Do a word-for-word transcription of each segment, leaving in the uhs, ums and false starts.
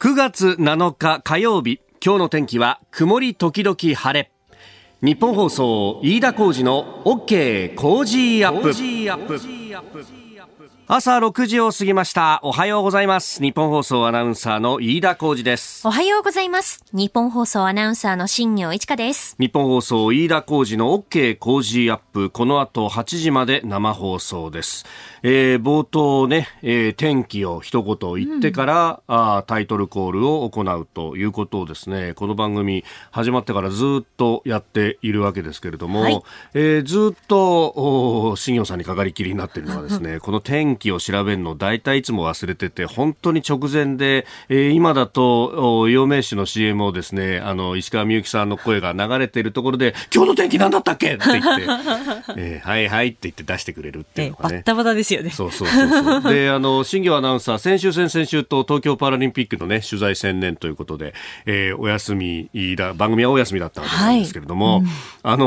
くがつなのか火曜日、今日の天気は曇り時々晴れ。日本放送飯田浩司の OK 工事アップ。朝ろくじを過ぎました。おはようございます。日本放送アナウンサーの飯田浩司です。おはようございます。日本放送アナウンサーの新業一華です。日本放送飯田浩司の OK 工事アップ、この後はちじまで生放送です。えー、冒頭ね、えー、天気を一言言ってから、うん、あタイトルコールを行うということをですね、この番組始まってからずっとやっているわけですけれども、はい、えー、ずっと新業さんにかかりきりになっているのはですねこの天気を調べるの大体いつも忘れてて、本当に直前で、えー、今だと陽明酒の シーエム をですね、あの石川みゆきさんの声が流れているところで今日の天気なんだったっけって言って、えー、はいはいって言って出してくれるっていうのがね、えー、バッタバタですそうそうそうそうで、あの新業アナウンサー先週先々週と東京パラリンピックの、ね、取材専念ということで、えー、お休みだ、番組はお休みだったわけなんですけれども、はい、うん、あの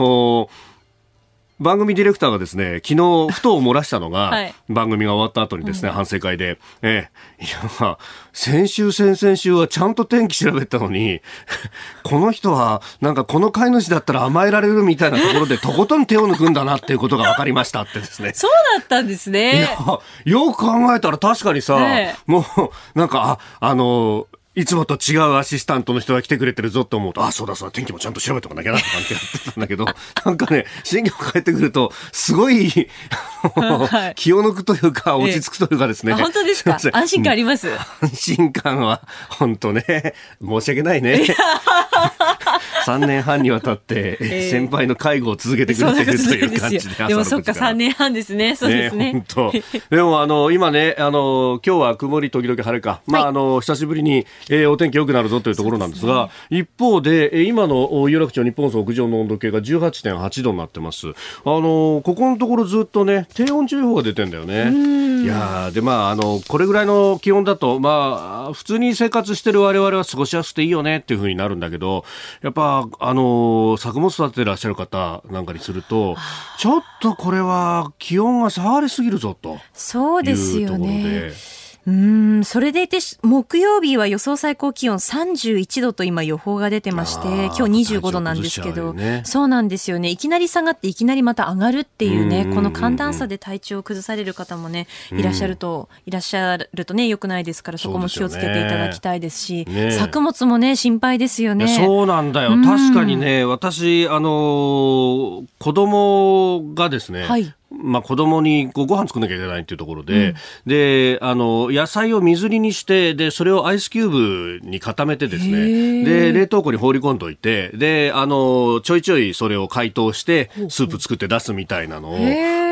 ー番組ディレクターがですね、昨日ふと漏らしたのが、はい、番組が終わった後にですね、うん、反省会で、ええ、いや先週先々週はちゃんと天気調べたのにこの人はなんかこの飼い主だったら甘えられるみたいなところでとことん手を抜くんだなっていうことが分かりましたってですねそうだったんですね。いやよく考えたら確かにさ、ね、もうなんかあ、あのーいつもと違うアシスタントの人が来てくれてるぞと思うと、あ、そうだそうだ、天気もちゃんと調べとかなきゃなって感じやってたんだけど、なんかね、新業帰ってくると、すごい気を抜くというか、落ち着くというかですね。ええ、本当ですか？安心感あります？安心感は、本当ね、申し訳ないね。さんねんはんにわたって、えー、先輩の介護を続けてくれているという感じで、でもそっかさんねんはんですね。そうですね。ね、本当。でもあの今ね、あの今日は曇り時々晴れか、まああの久しぶりに、えー、お天気良くなるぞというところなんですが、すね、一方で今の有楽町日本放送屋上の温度計が じゅうはちてんはち 度になってます。あのここのところずっとね低温注意報が出てんだよね。いやで、まああのこれぐらいの気温だと、まあ普通に生活してる我々は過ごしやすくていいよねっていう風になるんだけど、やっぱあの作物育ててらっしゃる方なんかにするとちょっとこれは気温が下がりすぎるぞというところで、そうですよね。うーん、それでいて木曜日は予想最高気温さんじゅういちどと今予報が出てまして、今日にじゅうごどなんですけど、ね、そうなんですよね。いきなり下がっていきなりまた上がるっていうね、この寒暖差で体調を崩される方もね、いらっしゃるといらっしゃるとね、良くないですから、そこも気をつけていただきたいですし、ですね、ね、作物もね心配ですよね。そうなんだよ。確かにね、私あの子供がですね、はい、まあ、子供にご飯作んなきゃいけないっていうところで、うん、で、あの、野菜を水煮にして、で、それをアイスキューブに固めてですね、で、冷凍庫に放り込んどいて、で、あの、ちょいちょいそれを解凍して、スープ作って出すみたいなのを、こ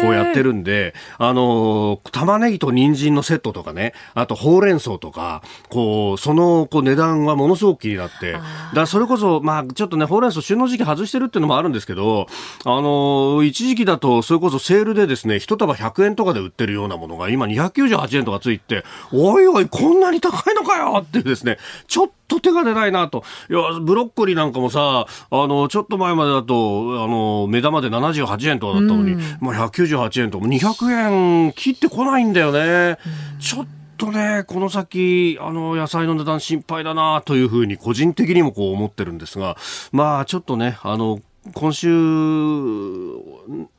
うやってるんで、あの、玉ねぎと人参のセットとかね、あとほうれん草とか、こう、その、こう、値段がものすごく気になって、だからそれこそ、まあ、ちょっとね、ほうれん草、旬の時期外してるっていうのもあるんですけど、あの、一時期だと、それこそセールでですね、一束ひゃくえんとかで売ってるようなものが今にひゃくきゅうじゅうはちえんとかついて、おいおいこんなに高いのかよっていうですね、ちょっと手が出ないなと。いやブロッコリーなんかもさ、あのちょっと前までだとあの目玉でななじゅうはちえんとかだったのに、まあ、ひゃくきゅうじゅうはちえんとかにひゃくえん切ってこないんだよね。ちょっとちょっとね、この先あの野菜の値段心配だなというふうに個人的にもこう思ってるんですが、まあちょっとね、あの今週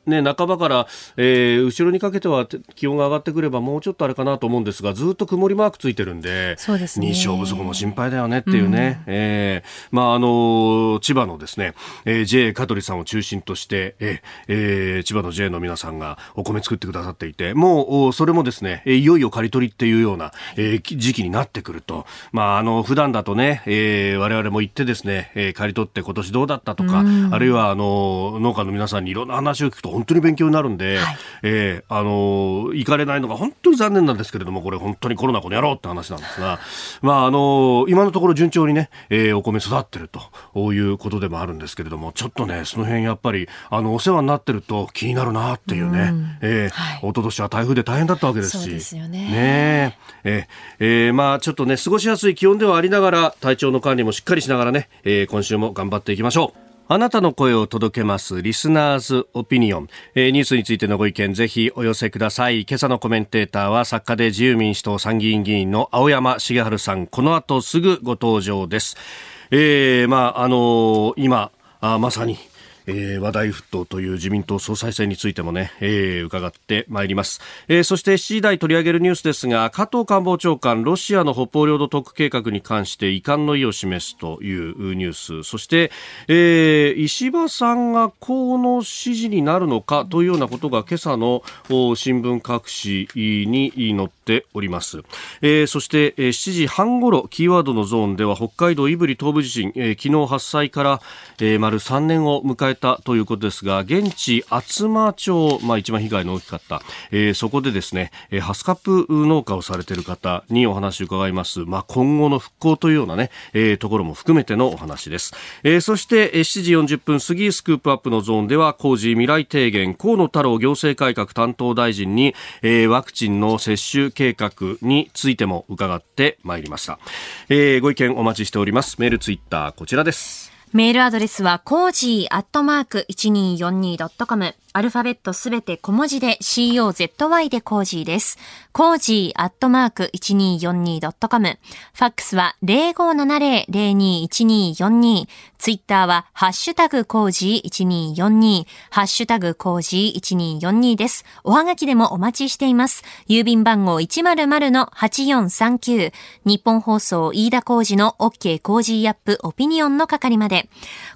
ね半ばから、えー、後ろにかけては気温が上がってくればもうちょっとあれかなと思うんですが、ずっと曇りマークついてるんで、そうですね、日照不足も心配だよねっていうね、うん、えー、まああの千葉のですね、えー、ジェー 香取さんを中心として、えーえー、千葉の ジェー の皆さんがお米作ってくださっていて、もうそれもですね、いよいよ刈り取りっていうような、えー、時期になってくると、まああの普段だとね、えー、我々も行ってですね、えー、刈り取って今年どうだったとか、うん、あるいはあの農家の皆さんにいろんな話を聞くと本当に勉強になるんで、はい、えー、あの行かれないのが本当に残念なんですけれども、これ本当にコロナこの野郎って話なんですがまああの今のところ順調にね、えー、お米育ってるということでもあるんですけれども、ちょっとねその辺やっぱりあのお世話になってると気になるなっていうね、うん、えー、はい、一昨年は台風で大変だったわけですし、そうですよね、ねええー、まあちょっとね過ごしやすい気温ではありながら体調の管理もしっかりしながらね、えー、今週も頑張っていきましょう。あなたの声を届けますリスナーズオピニオン、えー、ニュースについてのご意見ぜひお寄せください。今朝のコメンテーターは作家で自由民主党参議院議員の青山茂春さん、この後すぐご登場です。えーまああのー、今あまさにえー、話題沸騰という自民党総裁選についてもね、えー、伺ってまいります。えー、そしてしちじ台取り上げるニュースですが、加藤官房長官ロシアの北方領土特区計画に関して遺憾の意を示すというニュース、そして、えー、石破さんが河野支持になるのかというようなことが今朝の新聞各紙に載っております。えー、そしてしちじはんごろキーワードのゾーンでは北海道胆振東部地震、えー、昨日発災から、えー、丸さんねんを迎えということですが、現地厚真町、まあ、一番被害の大きかった、えー、そこでですね、えー、ハスカップ農家をされている方にお話を伺います。まあ、今後の復興というような、ねえー、ところも含めてのお話です。えー、そしてしちじよんじゅっぷん過ぎスクープアップのゾーンでは工事未来提言、河野太郎行政改革担当大臣に、えー、ワクチンの接種計画についても伺ってまいりました。えー、ご意見お待ちしております。メールツイッターこちらです。メールアドレスはコージーアットマーク いちにーよんにードットコム、 アルファベットすべて小文字で コージー でコージーです。コージーアットマーク いちにーよんにードットコム、 ファックスは ゼロごーななゼロ ゼロにーいちにーよんにー、 ツイッターはハッシュタグコージーいちにーよんにー、ハッシュタグコージーいちにーよんにーです。おはがきでもお待ちしています。郵便番号 いちまるまる はちよんさんきゅう、 日本放送飯田浩司の OK コージーアップオピニオンの係まで。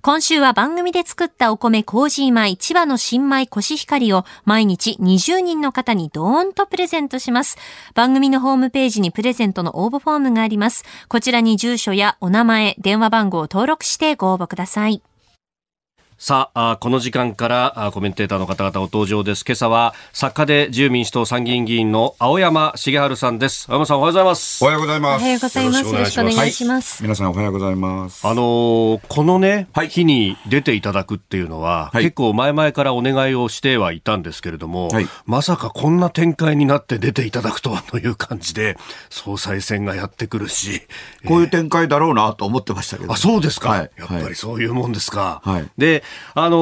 今週は番組で作ったおコージー米千葉の新米コシヒカリを毎日にじゅうにんの方にドーンとプレゼントします。番組のホームページにプレゼントの応募フォームがあります。こちらに住所やお名前、電話番号を登録してご応募ください。さあ、この時間からコメンテーターの方々お登場です。今朝は作家で自由民主党参議院議員の青山茂春さんです。青山さん、おはようございます。おはようございます。おはようございます。よろしくお願いします。皆さんおはようございます。あのー、このね、はい、日に出ていただくっていうのは、はい、結構前々からお願いをしてはいたんですけれども、はい、まさかこんな展開になって出ていただくとはという感じで、総裁選がやってくるし、こういう展開だろうなと思ってましたけど、ね、あ、そうですか、はい、やっぱりそういうもんですか、はい、であの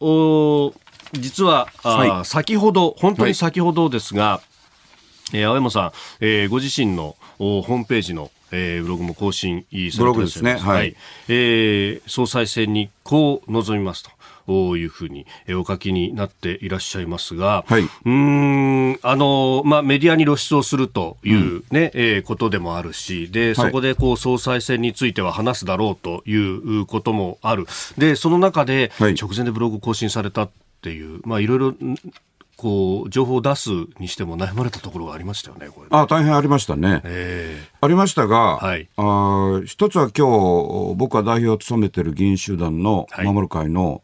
ー、実は、はい、先ほど本当に先ほどですが、はい、えー、青山さん、えー、ご自身のホームページの、えー、ブログも更新されていらっしゃいます。ブログですね、はい、はい、えー、総裁選にこう臨みますというふうにお書きになっていらっしゃいますが、はい、うーん、あの、まあ、メディアに露出をするという、ね、うん、えー、ことでもあるし、で、そこでこう総裁選については話すだろうということもある。で、その中で直前でブログ更新されたっていう、はい、まあ、いろいろこう情報を出すにしても悩まれたところがありましたよね。これね、あ、大変ありましたね、えー、ありましたが、はい、あ、一つは今日僕が代表を務めている議員集団の守る会の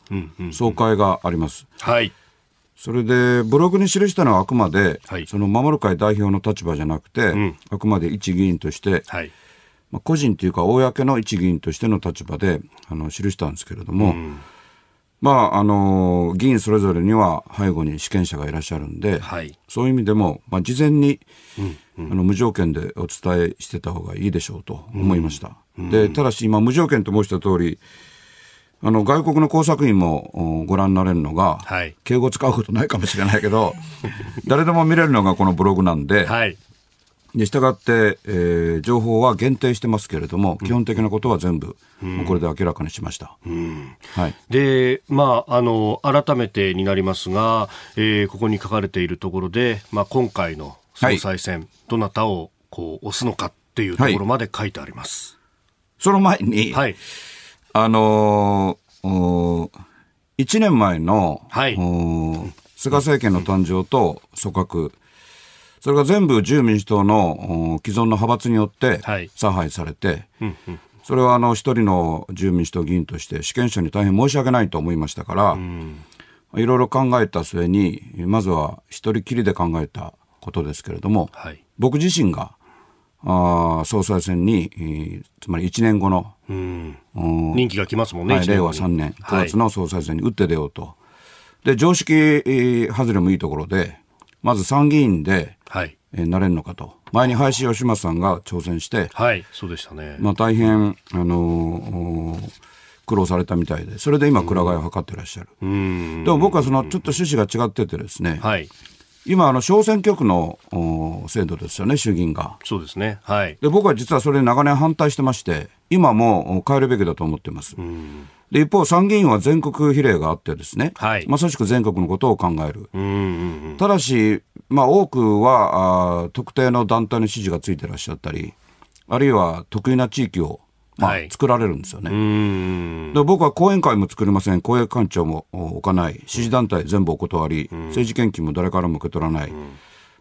総会があります。はい、それでブログに記したのはあくまで、はい、その守る会代表の立場じゃなくて、うん、あくまで一議員として、はい、まあ、個人というか公の一議員としての立場であの記したんですけれども、うん、まあ、あの議員それぞれには背後に主権者がいらっしゃるんで、はい、そういう意味でも、まあ、事前に、うんうん、あの無条件でお伝えしてた方がいいでしょうと思いました、うんうん、でただし今無条件と申した通り、あの外国の工作員もご覧になれるのが、はい、敬語使うことないかもしれないけど誰でも見れるのがこのブログなんで、はい、でしたがって、えー、情報は限定してますけれども、基本的なことは全部、うん、もうこれで明らかにしました、うん、はい、で、まあ、あの改めてになりますが、えー、ここに書かれているところで、まあ、今回の総裁選、はい、どなたをこう推すのかっていうところまで書いてあります、はい、その前に、はい、あのー、いちねんまえの、はい、菅政権の誕生と組閣、それが全部自由民主党の既存の派閥によって差配されて、はい、それはあの一人の自由民主党議員として主権者に大変申し訳ないと思いましたから、うん、いろいろ考えた末にまずは一人きりで考えたことですけれども、はい、僕自身があ総裁選につまりいちねんごの、うん、任期が来ますもんね、はい、令和さんねんくがつの総裁選に打って出ようと、はい、で常識外れもいいところでまず参議院で、はい、えー、なれるのかと。前に林芳正さんが挑戦して、はい、そうでしたね。まあ、大変、あのー、苦労されたみたいで、それで今くら替えを図っていらっしゃる。うん、でも僕はそのちょっと趣旨が違っててですね、はい、今あの小選挙区の制度ですよね、衆議院が。そうですね、はい。で僕は実はそれに長年反対してまして、今も変えるべきだと思っています。うん、で一方参議院は全国比例があってですね、はい、まさしく全国のことを考える。うんうんうん、ただし、まあ、多くはあ特定の団体の支持がついてらっしゃったり、あるいは得意な地域を、まあ、はい、作られるんですよね。うん、で僕は後援会も作りません、後援会長も置かない、支持団体全部お断り、政治献金も誰からも受け取らない。だか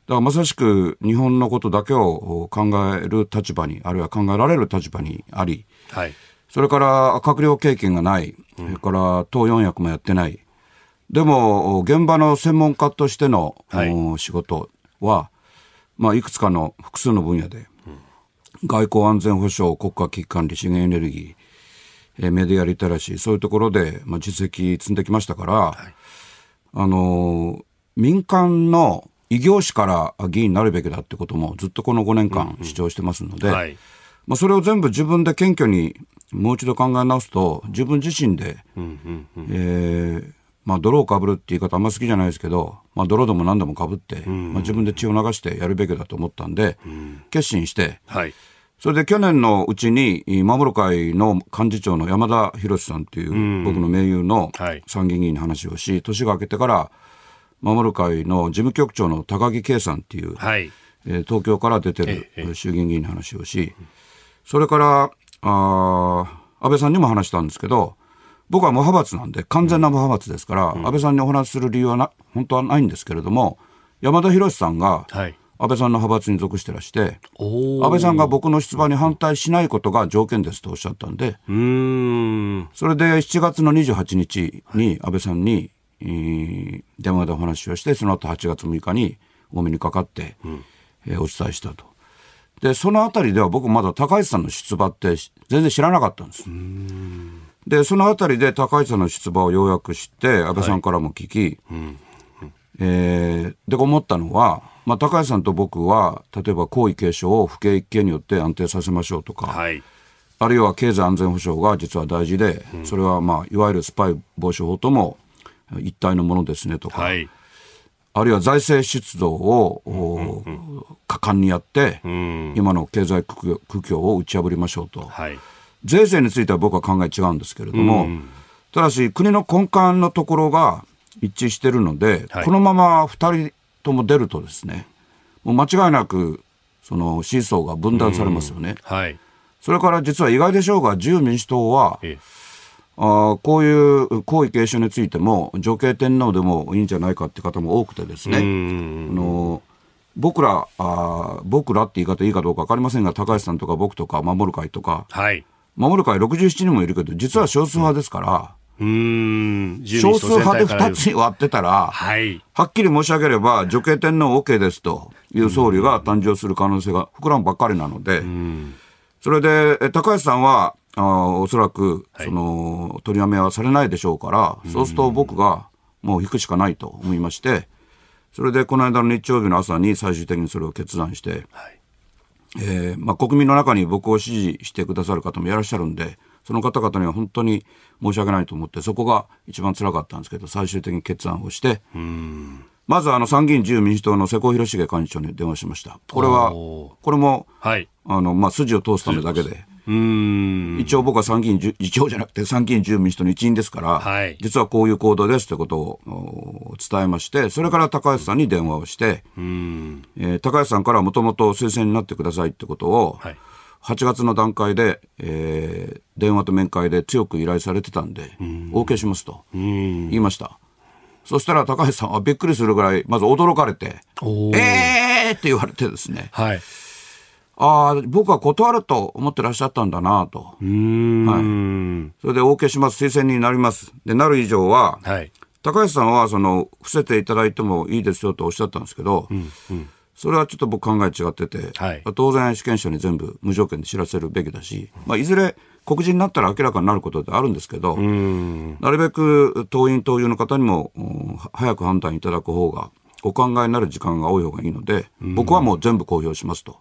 らまさしく日本のことだけを考える立場に、あるいは考えられる立場にあり、はい、それから閣僚経験がない、それから党四役もやってない。でも現場の専門家としての、はい、仕事は、まあ、いくつかの複数の分野で、外交安全保障、国家危機管理、資源エネルギー、メディアリテラシー、そういうところで、まあ、実績積んできましたから、はい、あの民間の異業種から議員になるべきだってこともずっとこのごねんかん主張してますので、うんうん、はい、まあ、それを全部自分で謙虚にもう一度考え直すと、自分自身で、うんうんうん、えーまあ、泥をかぶるって言い方あんま好きじゃないですけど、まあ、泥でも何でもかぶって、うんうん、まあ、自分で血を流してやるべきだと思ったんで、うん、決心して、はい、それで去年のうちに守る会の幹事長の山田博さんという僕の盟友の参議院議員に話をし、うんうん、はい、年が明けてから守る会の事務局長の高木圭さんという、はい、えー、東京から出てる衆議院議員に話をし、それからあ安倍さんにも話したんですけど、僕は無派閥なんで完全な無派閥ですから、うん、安倍さんにお話しする理由はな本当はないんですけれども、山田博さんが安倍さんの派閥に属してらして、はい、安倍さんが僕の出馬に反対しないことが条件ですとおっしゃったんで、うーん、それでしちがつのにじゅうはちにちに安倍さんに、はい、えー、電話でお話をして、その後はちがつむいかにお目にかかって、うん、えー、お伝えしたと。でそのあたりでは僕まだ高市さんの出馬って全然知らなかったんです。うーん、でそのあたりで高市さんの出馬をようやく知って、安倍さんからも聞き、はい、うん、えー、で思ったのは、まあ、高市さんと僕は例えば皇位継承を父系一系によって安定させましょうとか、はい、あるいは経済安全保障が実は大事で、うん、それは、まあ、いわゆるスパイ防止法とも一体のものですねとか、はい、あるいは財政出動を、うんうんうん、果敢にやって、うん、今の経済苦境を打ち破りましょうと、はい、税制については僕は考え違うんですけれども、うん、ただし国の根幹のところが一致しているので、はい、このままふたりとも出るとですね、もう間違いなくそのシーソーが分断されますよね、うん、はい、それから実は意外でしょうが自由民主党は、ええ、あこういう皇位継承についても女系天皇でもいいんじゃないかって方も多くてですね、あの僕らあ僕らって言い方いいかどうか分かりませんが、高橋さんとか僕とか守る会とか、はい、守る会ろくじゅうななにんもいるけど実は少数派ですから、うん、うーん、少数派でふたつに割ってたら、はい、はっきり申し上げれば女系天皇 OK ですという総理が誕生する可能性が膨らむばっかりなので、うん、それで高橋さんはあおそらくその、はい、取りやめはされないでしょうから、そうすると僕がもう引くしかないと思いまして、それでこの間の日曜日の朝に最終的にそれを決断して、はい、えーまあ、国民の中に僕を支持してくださる方もいらっしゃるんで、その方々には本当に申し訳ないと思って、そこが一番辛かったんですけど、最終的に決断をして、うーん、まずあの参議院自由民主党の世耕弘成幹事長に電話しました。これはこれも、はい、あのまあ、筋を通すためだけで、うーん、一応僕は参議院議長じゃなくて参議院自由民主党の一員ですから、はい、実はこういう行動ですということを伝えまして、それから高橋さんに電話をして、うーん、えー、高橋さんからもともと推薦になってくださいってことを、はい、はちがつの段階で、えー、電話と面会で強く依頼されてたんで、うん、 OK しますと言いました。そしたら高橋さんはびっくりするぐらいまず驚かれて、えーって言われてですね、はい、あ僕は断ると思ってらっしゃったんだなと、うーん、はい、それで OK します、推薦になりますでなる以上は、はい、高橋さんはその伏せていただいてもいいですよとおっしゃったんですけど、うんうん、それはちょっと僕考え違ってて、はい、当然主権者に全部無条件で知らせるべきだし、まあ、いずれ告示になったら明らかになることってあるんですけど、うーん、なるべく党員党友の方にも、うん、早く判断いただく方がお考えになる時間が多い方がいいので、僕はもう全部公表しますと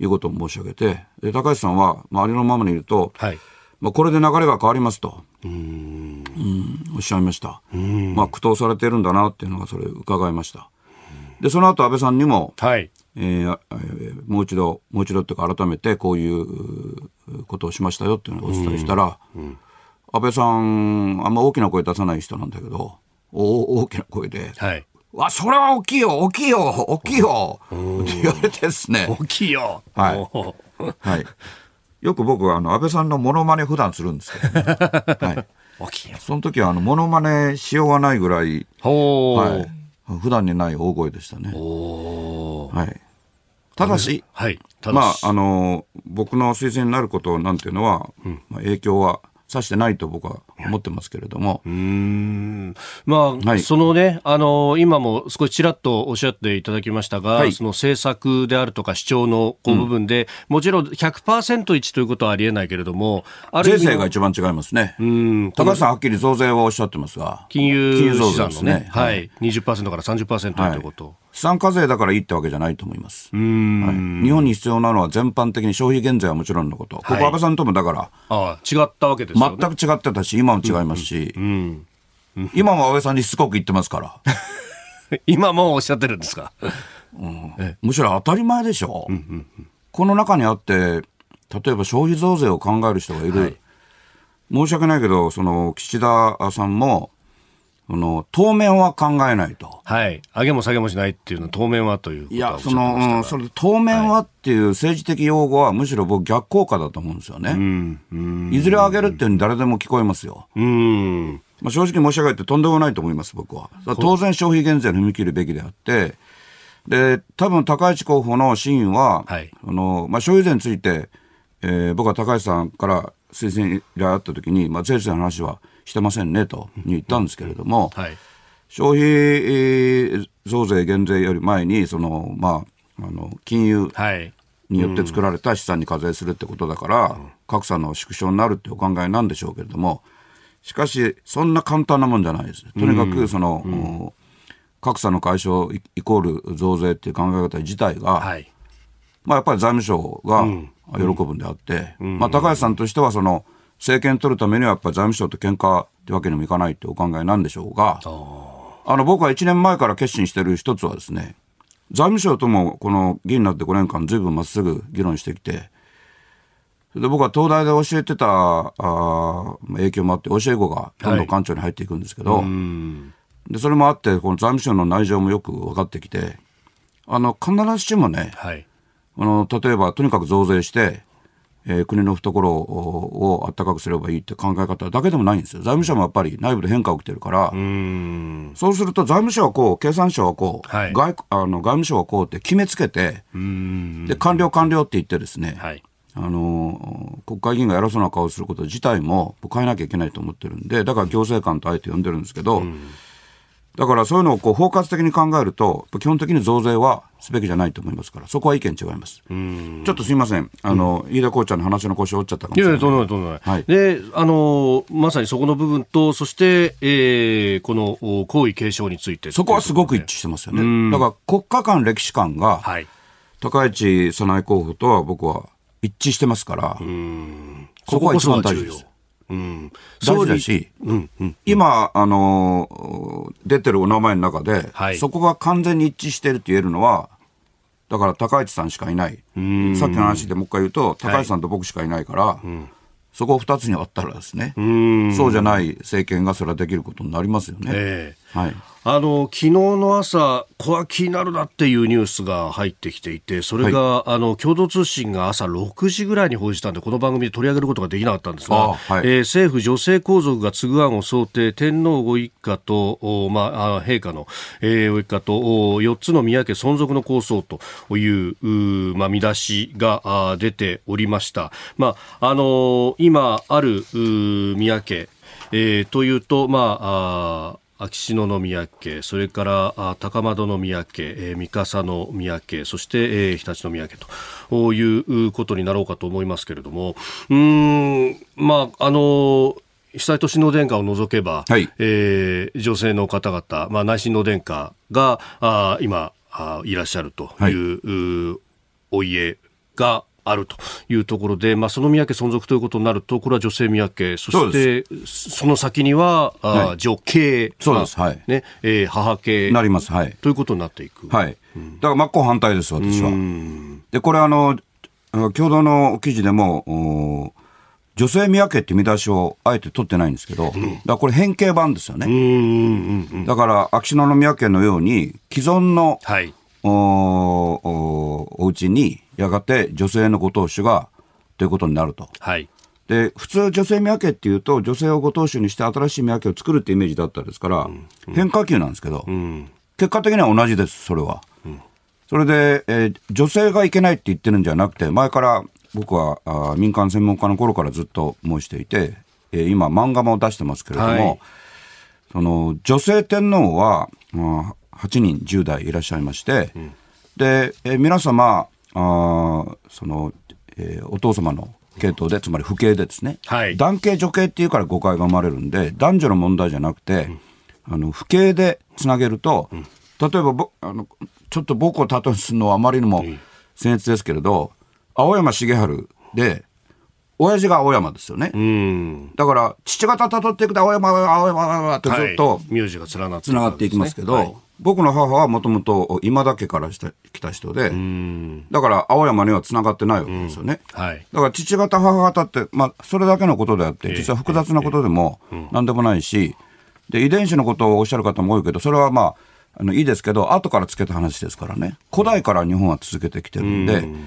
いうことを申し上げて、で高橋さんは、まあ、ありのままにいると、はい、まあ、これで流れが変わりますとうーん、うん、おっしゃいました。まあ、苦闘されてるんだなっていうのがそれ伺いました。でその後安倍さんにも、はいえー、もう一度もう一度っていうか改めてこういうことをしましたよっていうのをお伝えしたら、うんうん、安倍さんあんま大きな声出さない人なんだけどお大きな声で、はい、わそれは大きいよ大きいよ大きいよって言われてですね大きいよはい、はい、よく僕はあの安倍さんのモノマネ普段するんですけど、ねはい、大きいよその時はあのモノマネしようがないぐらいほー、はい普段にない大声でしたね。おはい、ただし、はいただしまああのー、僕の推薦になることなんていうのは、うんまあ、影響はさしてないと僕は思ってますけれども、うーんまあはい、そのね、あのー、今も少しちらっとおっしゃっていただきましたが、はい、その政策であるとか主張のこう部分で、うん、もちろん ひゃくパーセント 一致ということはありえないけれども、ある意味税制が一番違いますね。うん高橋さんはっきり増税はおっしゃってますが、金融資産のね、はいはい、にじゅっパーセント から さんじゅっパーセント ということ。はい資産課税だからいいってわけじゃないと思います、はい、日本に必要なのは全般的に消費減税はもちろんのこと、はい、ここ安倍さんともだからああ違ったわけですよね。全く違ってたし今も違いますし、うんうんうんうん、今も安倍さんにしつこく言ってますから今もおっしゃってるんですか、うん、むしろ当たり前でしょ、うんうんうん、この中にあって例えば消費増税を考える人がいる、はい、申し訳ないけどその岸田さんもその当面は考えないと、はい、上げも下げもしないっていうのは当面はということはおっしゃってましたが、いやその、うん、それ当面はっていう政治的用語はむしろ僕逆効果だと思うんですよね、うんうん、いずれ上げるっていうのに誰でも聞こえますよ、うんまあ、正直申し上げてとんでもないと思います僕は。当然消費減税に踏み切るべきであってで多分高市候補の真意は、はいあのまあ、消費税について、えー、僕は高市さんから推薦依頼あった時に、まあ、税制の話はしてませんねと言ったんですけれども、はい、消費増税減税より前にその、まあ、あの金融によって作られた資産に課税するってことだから、はいうん、格差の縮小になるってお考えなんでしょうけれどもしかしそんな簡単なもんじゃないです。とにかくその、うん、格差の解消イコール増税っていう考え方自体が、はいまあ、やっぱり財務省が喜ぶんであって、うんうんまあ、高橋さんとしてはその政権取るためにはやっぱり財務省と喧嘩ってわけにもいかないってお考えなんでしょうがあの僕はいちねんまえから決心してる一つはですね財務省ともこの議員になってごねんかんずいぶんまっすぐ議論してきてで僕は東大で教えてたあ影響もあって教え子がどんどん官庁に入っていくんですけど、はい、うんでそれもあってこの財務省の内情もよく分かってきてあの必ずしもね、はい、あの例えばとにかく増税してえー、国の懐をあったかくすればいいって考え方だけでもないんですよ。財務省もやっぱり内部で変化が起きてるからうーんそうすると財務省はこう経産省はこう、はい、外, あの外務省はこうって決めつけてうーんで官僚官僚って言ってですね、はい、あの国会議員が偉そうな顔をすること自体も変えなきゃいけないと思ってるんでだから行政官とあえて呼んでるんですけどだからそういうのをこう包括的に考えると基本的に増税はすべきじゃないと思いますからそこは意見違います。うんちょっとすいませんあの、うん、飯田浩ちゃんの話の腰を折っちゃったかもしれない。いやいやどうないどうない、はい、であのまさにそこの部分とそして、えー、この皇位継承についてそこはすごく一致してますよね。だから国家間歴史間が、はい、高市早苗候補とは僕は一致してますからうんそこは一番大事です。うん、大事だし、うんうん、今あの出てるお名前の中で、はい、そこが完全に一致していると言えるのはだから高市さんしかいない。うんさっきの話でもう一回言うと高市さんと僕しかいないから、はいうん、そこをふたつに割ったらですねうんそうじゃない政権がそれはできることになりますよね、えーはい、あの昨日の朝これは気になるなっていうニュースが入ってきていてそれが、はい、あの共同通信が朝ろくじぐらいに報じたんでこの番組で取り上げることができなかったんですが、はいえー、政府女性皇族が継ぐ案を想定天皇ご一家と、まあ、あ陛下の、えー、ご一家とよっつの宮家存続の構想という、うまあ、見出しが出ておりました、まああのー、今ある宮家、えー、というとまあ、あ秋篠宮家それから高円宮家三笠宮家そして常陸宮家ということになろうかと思いますけれどもうーんまああの被災と親王殿下を除けば、はいえー、女性の方々、まあ、内親王殿下があ今あいらっしゃるという、はい、お家があるというところで、まあ、その宮家存続ということになると、これは女性宮家、そしてその先には、はい、女系、そうです、はい、ね、えー、母系なります、はい、ということになっていく、はい、うん、だから真っ向反対です、私は。でこれあの共同の記事でも女性宮家って見出しをあえて取ってないんですけど、うん、だからこれ変形版ですよね。うんうんうん、だから秋篠宮家のように既存の、はい、お, お, お家にやがて女性のご当主がということになると、はい、で普通女性宮家っていうと女性をご当主にして新しい宮家を作るってイメージだったですから、うんうん、変化球なんですけど、うん、結果的には同じです、それは、うん、それで、えー、女性がいけないって言ってるんじゃなくて、前から僕はあ民間専門家の頃からずっと申していて、えー、今漫画も出してますけれども、はい、その女性天皇は、まあはちにんじゅう代いらっしゃいまして、うん、でえ皆様あその、えー、お父様の系統で、つまり父系でですね、はい、男系女系っていうから誤解が生まれるんで、男女の問題じゃなくて、うん、あの父系でつなげると、うん、例えばぼあのちょっと僕を例えするのはあまりにも僭越ですけれど、青山茂春で親父が青山ですよね。うん、だから父方たどっていくと青山青山青山とずっと、はい、名字がつながっていきますけど、はい、僕の母はもともと今田家から来た人で、うん、だから青山にはつながってないわけですよね、うん、はい、だから父方母方って、まあ、それだけのことであって、実は複雑なことでも何でもないし、で遺伝子のことをおっしゃる方も多いけど、それはまあ、あのいいですけど、後からつけた話ですからね。古代から日本は続けてきてるんで、うん、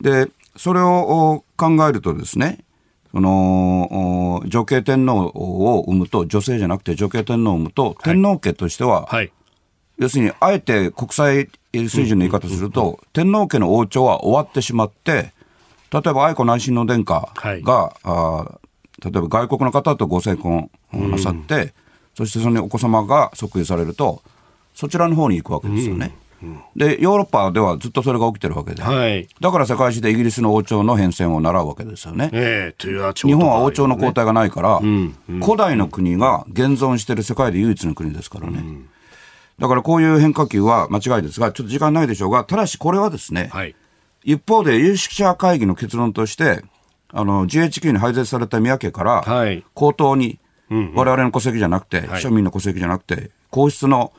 でそれを考えるとですね、その女系天皇を産むと、女性じゃなくて女系天皇を産むと、天皇家としては、はい、要するにあえて国際水準の言い方すると、うんうんうんうん、天皇家の王朝は終わってしまって、例えば愛子内親王殿下が、はい、あ例えば外国の方とご成婚なさって、うん、そしてそのお子様が即位されるとそちらの方に行くわけですよね、うんうん、でヨーロッパではずっとそれが起きてるわけで、はい、だから世界史でイギリスの王朝の変遷を習うわけですよね、えー、日本は王朝の交代がないから、うんうん、古代の国が現存している世界で唯一の国ですからね、うん、だからこういう変化球は間違いですが、ちょっと時間ないでしょうが、ただしこれはですね、はい、一方で有識者会議の結論として、あの ジーエイチキュー に廃絶された宮家から、はい、口頭に、うんうん、我々の戸籍じゃなくて、はい、庶民の戸籍じゃなくて皇室の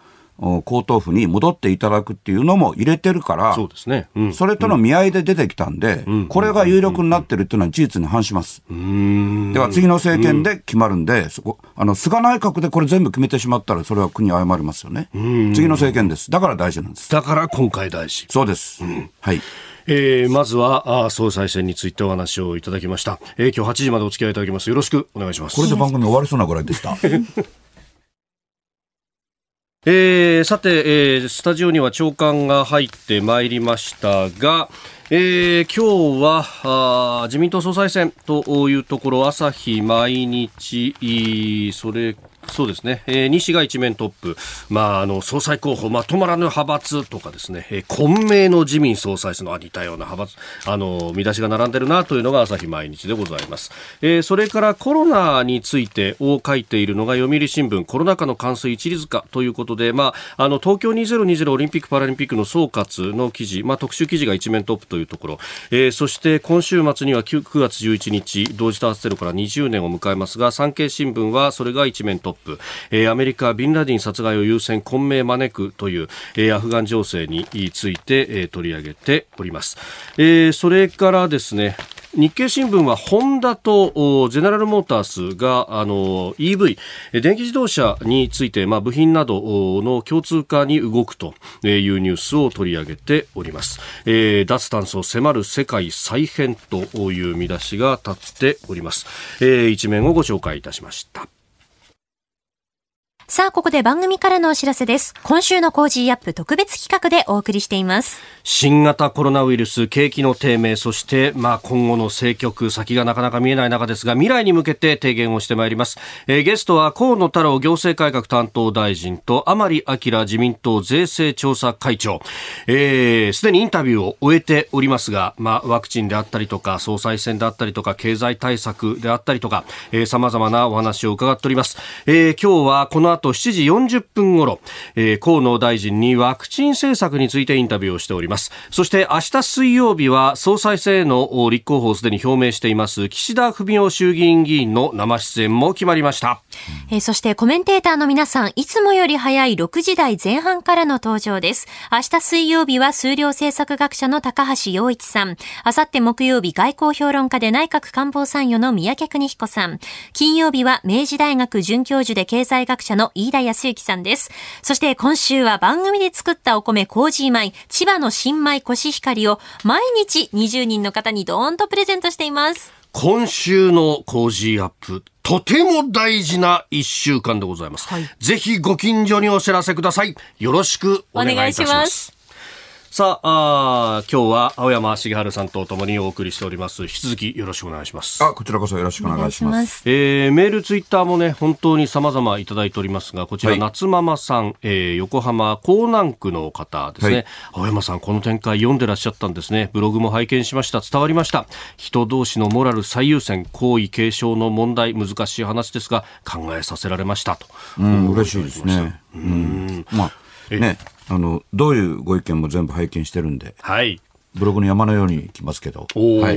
皇統譜に戻っていただくっていうのも入れてるから、 そうですね、うん、それとの見合いで出てきたんで、うん、これが有力になってるっていうのは事実に反します、うん、では次の政権で決まるんで、うん、そこあの菅内閣でこれ全部決めてしまったら、それは国謝りますよね、うん、次の政権です。だから大事なんです。だから今回大事そうです、うん、はい、えー、まずは総裁選についてお話をいただきました、えー、今日はちじまでお付き合いいただきます。よろしくお願いします。これで番組終わりそうなぐらいでしたえー、さて、えー、スタジオには長官が入ってまいりましたが、えー、今日は自民党総裁選というところ、朝日、毎日、それそうですね、えー、西が一面トップ、まあ、あの総裁候補まとまらぬ派閥とかですね、えー、混迷の自民総裁選のあ似たような派閥、あの見出しが並んでるなというのが朝日毎日でございます、えー、それからコロナについてを書いているのが読売新聞、コロナ禍の関数一律化ということで、まあ、あの東京にせんにじゅうオリンピック・パラリンピックの総括の記事、まあ、特集記事が一面トップというところ、えー、そして今週末には 9, くがつじゅういちにち同時多発テロからにじゅうねんを迎えますが、産経新聞はそれが一面トップ、えー、アメリカビンラディン殺害を優先混迷招くという、えー、アフガン情勢について、えー、取り上げております、えー、それからですね、日経新聞はホンダとゼネラルモータースがあの イーブイ 電気自動車について、まあ、部品などの共通化に動くというニュースを取り上げております、えー、脱炭素迫る世界再編という見出しが立っております、えー、一面をご紹介いたしました。さあ、ここで番組からのお知らせです。今週のコージーアップ特別企画でお送りしています。新型コロナウイルス、景気の低迷、そして、まあ、今後の政局、先がなかなか見えない中ですが、未来に向けて提言をしてまいります、えー、ゲストは河野太郎行政改革担当大臣と甘利明自民党税制調査会長、すで、えー、にインタビューを終えておりますが、まあ、ワクチンであったりとか総裁選であったりとか経済対策であったりとか、さまざまなお話を伺っております、えー、今日はこの後しちじよんじゅっぷんごろ、えー、河野大臣にワクチン政策についてインタビューをしております。そして明日水曜日は総裁選への立候補をすでに表明しています岸田文雄衆議院議員の生出演も決まりました。えー、そしてコメンテーターの皆さん、いつもより早いろくじ台前半からの登場です。明日水曜日は数量政策学者の高橋洋一さん、あさって木曜日外交評論家で内閣官房参与の宮家邦彦さん、金曜日は明治大学准教授で経済学者の飯田康之さんです。そして今週は番組で作ったお米麹米、千葉の新米コシヒカリを毎日にじゅうにんの方にドーンとプレゼントしています。今週の麹アップ、とても大事ないっしゅうかんでございます、はい、ぜひご近所にお知らせください。よろしくお願いいたします。お願いします。さあ、あ今日は青山茂春さんとともにお送りしております。引き続きよろしくお願いします。あ、こちらこそよろしくお願いします。えー、メールツイッターもね本当に様々いただいておりますが、こちら、はい、夏ママさん、えー、横浜港南区の方ですね、はい、青山さんこの展開読んでらっしゃったんですね。ブログも拝見しました。伝わりました。人同士のモラル最優先、皇位継承の問題、難しい話ですが考えさせられましたと。うん嬉しいですね。うん、まあねあのどういうご意見も全部拝見してるんで、はい、ブログの山のように来ますけど、お、は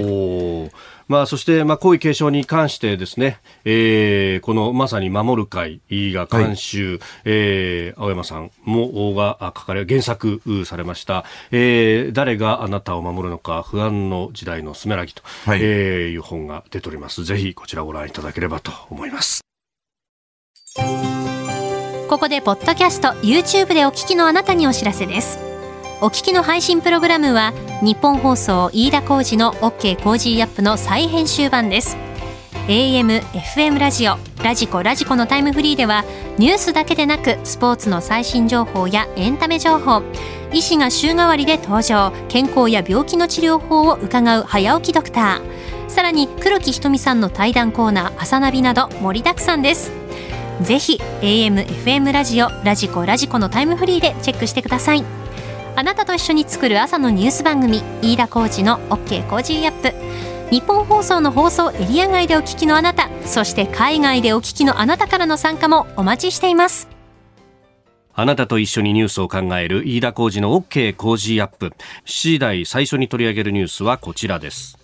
いまあ、そして、まあ、皇位継承に関してですね、えー、このまさに守る会が監修、はいえー、青山さんもが書かれ原作されました、えー、誰があなたを守るのか不安の時代のスメラギと、はいえー、いう本が出ております。ぜひこちらご覧いただければと思います。ここでポッドキャスト YouTube でお聞きのあなたにお知らせです。お聞きの配信プログラムは日本放送飯田浩司の OK コージーアップの再編集版です。 エーエム、エフエム ラジオ、ラジコ、ラジコのタイムフリーではニュースだけでなくスポーツの最新情報やエンタメ情報、医師が週替わりで登場、健康や病気の治療法を伺う早起きドクター、さらに黒木瞳さんの対談コーナー朝ナビなど盛りだくさんです。ぜひ エーエム、エフエム ラジオ、ラジコ、ラジコのタイムフリーでチェックしてください。あなたと一緒に作る朝のニュース番組、飯田浩司の OK コージーアップ。日本放送の放送エリア外でお聞きのあなた、そして海外でお聞きのあなたからの参加もお待ちしています。あなたと一緒にニュースを考える飯田浩司の OK コージーアップ。しちじ台最初に取り上げるニュースはこちらです。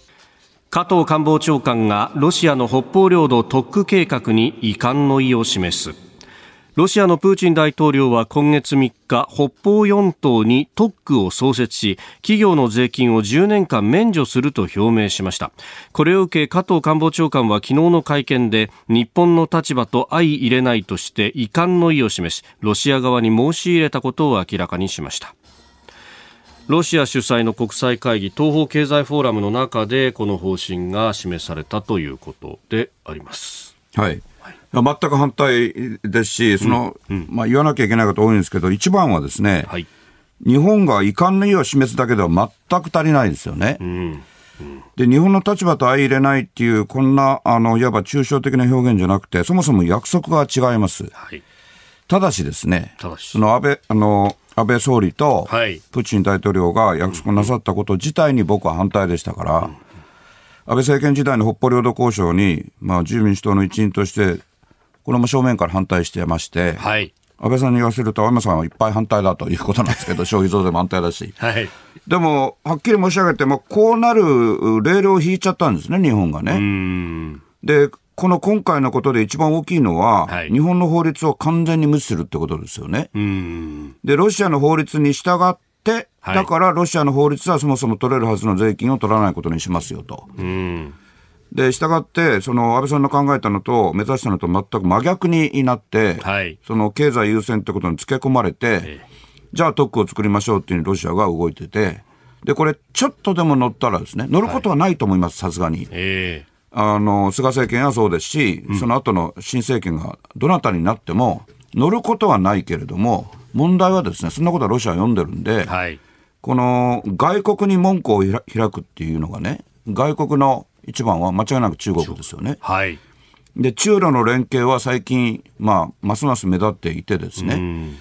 加藤官房長官がロシアの北方領土特区計画に遺憾の意を示す。ロシアのプーチン大統領は今月みっか、北方四島に特区を創設し、企業の税金をじゅうねんかん免除すると表明しました。これを受け加藤官房長官は昨日の会見で、日本の立場と相入れないとして遺憾の意を示し、ロシア側に申し入れたことを明らかにしました。ロシア主催の国際会議東方経済フォーラムの中でこの方針が示されたということであります、はいはい、全く反対ですし、その、うんうんまあ、言わなきゃいけないこと多いんですけど、一番はですね、はい、日本が遺憾の意を示すだけでは全く足りないですよね、うんうん、で日本の立場と相入れないっていうこんなあのいわば抽象的な表現じゃなくて、そもそも約束が違います、はい、ただしですね、ただしその安倍あの安倍総理とプーチン大統領が約束なさったこと自体に僕は反対でしたから、安倍政権時代の北方領土交渉に、まあ、自由民主党の一員としてこれも正面から反対してまして、はい、安倍さんに言わせると青山さんはいっぱい反対だということなんですけど消費増税も反対だし、はい、でもはっきり申し上げてもこうなるレールを引いちゃったんですね、日本がね。うーんでこの今回のことで一番大きいのは、はい、日本の法律を完全に無視するってことですよね。うーんでロシアの法律に従って、はい、だからロシアの法律はそもそも取れるはずの税金を取らないことにしますよと。うーんで従ってその安倍さんの考えたのと目指したのと全く真逆になって、はい、その経済優先ってことにつけ込まれて、えー、じゃあ特区を作りましょうっていうロシアが動いてて、でこれちょっとでも乗ったらですね、乗ることはないと思いますさすがに。えーあの菅政権はそうですし、その後の新政権がどなたになっても乗ることはないけれども、問題はですね、そんなことはロシアは読んでるんで、はい、この外国に門戸を開くっていうのがね、外国の一番は間違いなく中国ですよね、はい、で中ロの連携は最近、まあ、ますます目立っていてですね、うん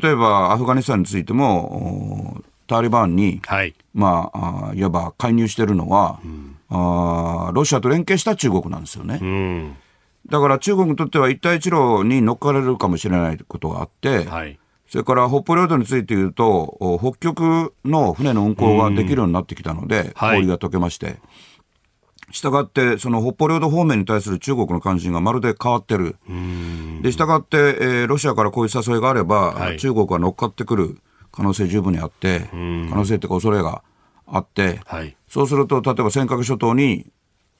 例えばアフガニスタンについてもタリバンに、はいまあ、いわば介入してるのは、うんあロシアと連携した中国なんですよね、うん、だから中国にとっては一帯一路に乗っかれるかもしれないことがあって、はい、それから北方領土について言うと北極の船の運航ができるようになってきたので、氷が溶けまして、はい、したがってその北方領土方面に対する中国の関心がまるで変わってる。で、したがって、えー、ロシアからこういう誘いがあれば、はい、中国は乗っかってくる可能性十分にあって、可能性というか恐れがあって、はい、そうすると例えば尖閣諸島に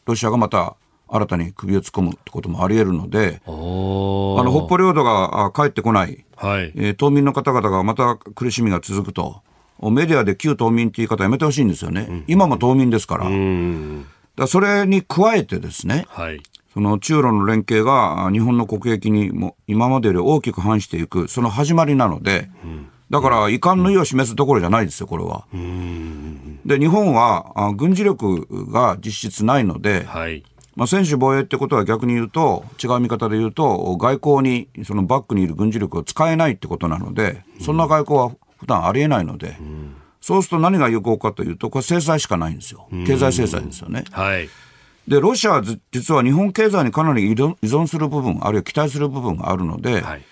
ロシアがまた新たに首を突っ込むってこともあり得るので、あの北方領土が帰ってこない、はい、えー、島民の方々がまた苦しみが続くと、メディアで旧島民って言い方やめてほしいんですよね、うん、今も島民ですから、うん、だからそれに加えてですね、はい、その中ロの連携が日本の国益にも今までより大きく反していく、その始まりなので、うん、だから遺憾の意を示すどころじゃないですよ、これは。で、日本は軍事力が実質ないので、はい、まあ、専守防衛ってことは逆に言うと、違う見方で言うと、外交にそのバックにいる軍事力を使えないってことなので、そんな外交は普段ありえないので、うん、そうすると何が有効かというと、これ制裁しかないんですよ。経済制裁ですよね。はい、で、ロシアは実は日本経済にかなり依存する部分、あるいは期待する部分があるので、はい、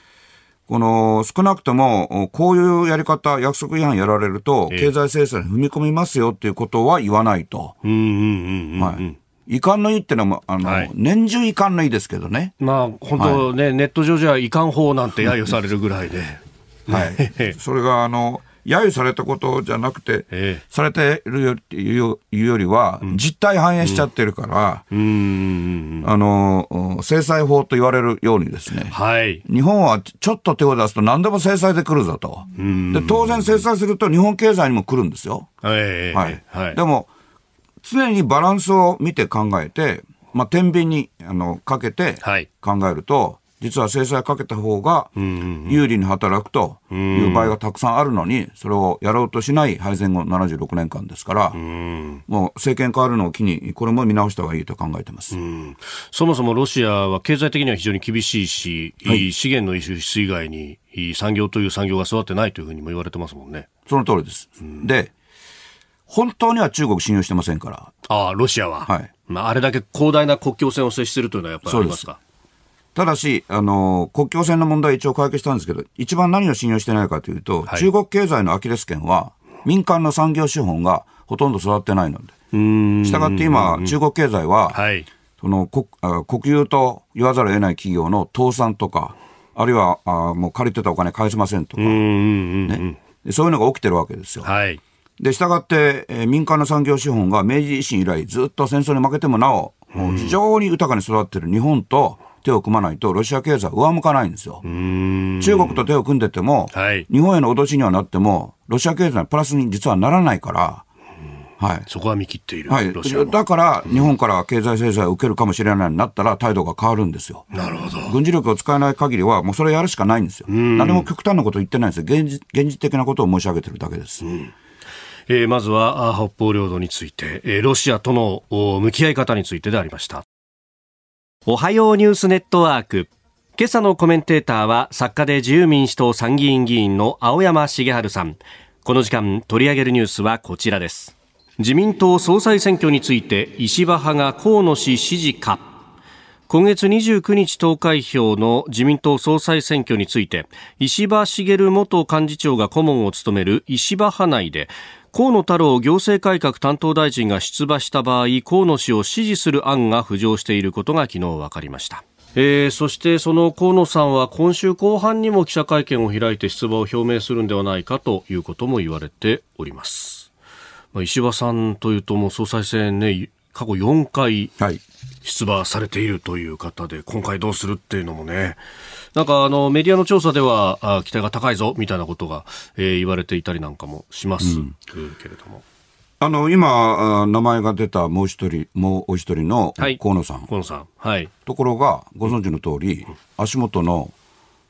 この少なくともこういうやり方、約束違反やられると経済制裁に踏み込みますよということは言わないと、遺憾の意ってのはあの、はい、年中遺憾の意ですけどね、まあ、本当ね、はい、ネット上じゃ遺憾法なんて揶揄されるぐらいで、はい、それがあの揶揄されたことじゃなくて、ええ、されているよっていうよりは、うん、実態反映しちゃってるから、うん、あの制裁法と言われるようにですね、はい、日本はちょっと手を出すと何でも制裁で来るぞと、うん、で当然制裁すると日本経済にも来るんですよ、ええ、はいはい、でも常にバランスを見て考えて、まあ、天秤にあのかけて考えると、はい、実は制裁かけた方が有利に働くという場合がたくさんあるのに、それをやろうとしない敗戦後ななじゅうろくねんかんですから、もう政権変わるのを機にこれも見直した方がいいと考えてます。うん、そもそもロシアは経済的には非常に厳しいし、はい、資源の輸出以外に産業という産業が育ってないというふうにも言われてますもんね。その通りです。で、本当には中国信用してませんから。ああ、ロシアは、はい、まあ、あれだけ広大な国境線を接しているというのはやっぱりありますか。ただし、あの国境線の問題一応解決したんですけど、一番何を信用してないかというと、はい、中国経済のアキレス腱は民間の産業資本がほとんど育ってないので、うーん、したがって今中国経済は、はい、その国有と言わざるを得ない企業の倒産とか、あるいはあもう借りてたお金返せませんとか、ね、そういうのが起きてるわけですよ。はい、で、したがって、えー、民間の産業資本が明治維新以来ずっと戦争に負けてもなお非常に豊かに育ってる日本と手を組まないとロシア経済は上向かないんですよ。うーん、中国と手を組んでても、はい、日本への脅しにはなってもロシア経済のプラスに実はならないから、はい、そこは見切っている、はい、ロシアだから日本から経済制裁を受けるかもしれないようになったら態度が変わるんですよ。なるほど。軍事力を使えない限りはもうそれやるしかないんですよ。何も極端なこと言ってないんですよ。現実、現実的なことを申し上げてるだけです。うん、えー、まずは北方領土について、えー、ロシアとの向き合い方についてでありました。おはようニュースネットワーク。今朝のコメンテーターは作家で自由民主党参議院議員の青山茂春さん。この時間取り上げるニュースはこちらです。自民党総裁選挙について石破派が河野氏支持か。今月にじゅうくにち投開票の自民党総裁選挙について、石破茂元幹事長が顧問を務める石破派内で河野太郎行政改革担当大臣が出馬した場合、河野氏を支持する案が浮上していることが昨日分かりました。えー、そしてその河野さんは今週後半にも記者会見を開いて出馬を表明するんではないかということも言われております。まあ、石破さんというともう総裁選ね、過去よんかい出馬されているという方で、今回どうするっていうのもね、なんかあのメディアの調査ではあ期待が高いぞみたいなことが、えー、言われていたりなんかもします、うん、けれども、あの今名前が出たもう一人もうお一人の河野さん、はい、河野さん、はい、ところがご存知の通り、うん、足元の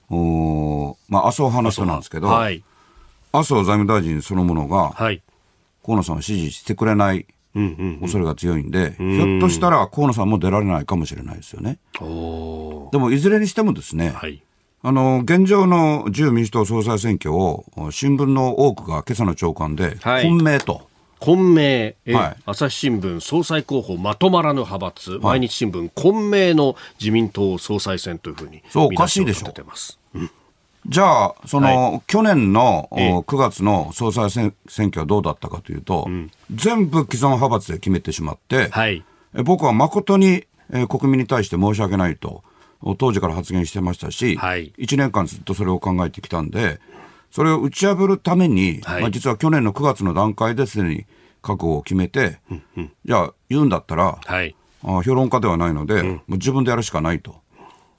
お、まあ、麻生派の人なんですけど、はい、麻生財務大臣そのものが、はい、河野さんを支持してくれない恐れが強いんで、うんうんうん、ひょっとしたら河野さんも出られないかもしれないですよね。お、でもいずれにしてもですね、はい、あの現状の自由民主党総裁選挙を新聞の多くが今朝の朝刊で本命と混迷、え、はい、朝日新聞総裁候補まとまらぬ派閥、はい、毎日新聞混迷の自民党総裁選というふうに見出しを立ててます。うん、じゃあその、はい、去年のくがつの総裁選挙はどうだったかというと、うん、全部既存派閥で決めてしまって、はい、僕は誠に国民に対して申し訳ないと当時から発言してましたし、はい、いちねんかんずっとそれを考えてきたんで、それを打ち破るために、はい、まあ、実は去年のくがつの段階ですでに覚悟を決めて、うんうん、じゃあ言うんだったら、はい、あ評論家ではないので、うん、もう自分でやるしかないと。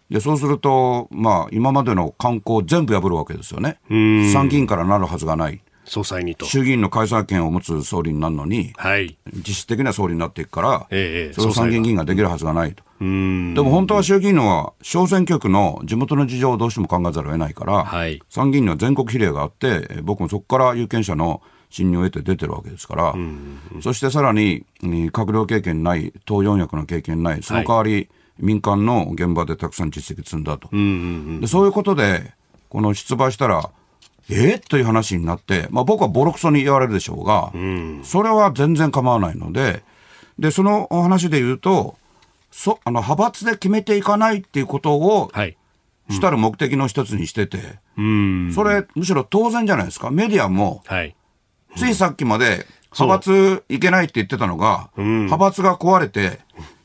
でそうすると、まあ、今までの慣行を全部破るわけですよね。参議院からなるはずがない総裁にと、衆議院の解散権を持つ総理になるのに、はい、実質的な総理になっていくから、ええ、それを参議院議員ができるはずがないと。うーん、でも本当は衆議院は小選挙区の地元の事情をどうしても考えざるを得ないから、はい、参議院には全国比例があって、僕もそこから有権者の信任を得て出てるわけですから、うんうん、そしてさらに閣僚経験ない党四役の経験ない、その代わり、はい、民間の現場でたくさん実績積んだと、うんうんうん、でそういうことでこの出馬したらえー、という話になって、まあ、僕はボロクソに言われるでしょうが、うん、それは全然構わないので、でその話で言うと、そあの派閥で決めていかないっていうことを、はい、うん、主たる目的の一つにしてて、うん、それむしろ当然じゃないですか。メディアも、はい、うん、ついさっきまで派閥いけないって言ってたのが、うん、派閥が壊れて、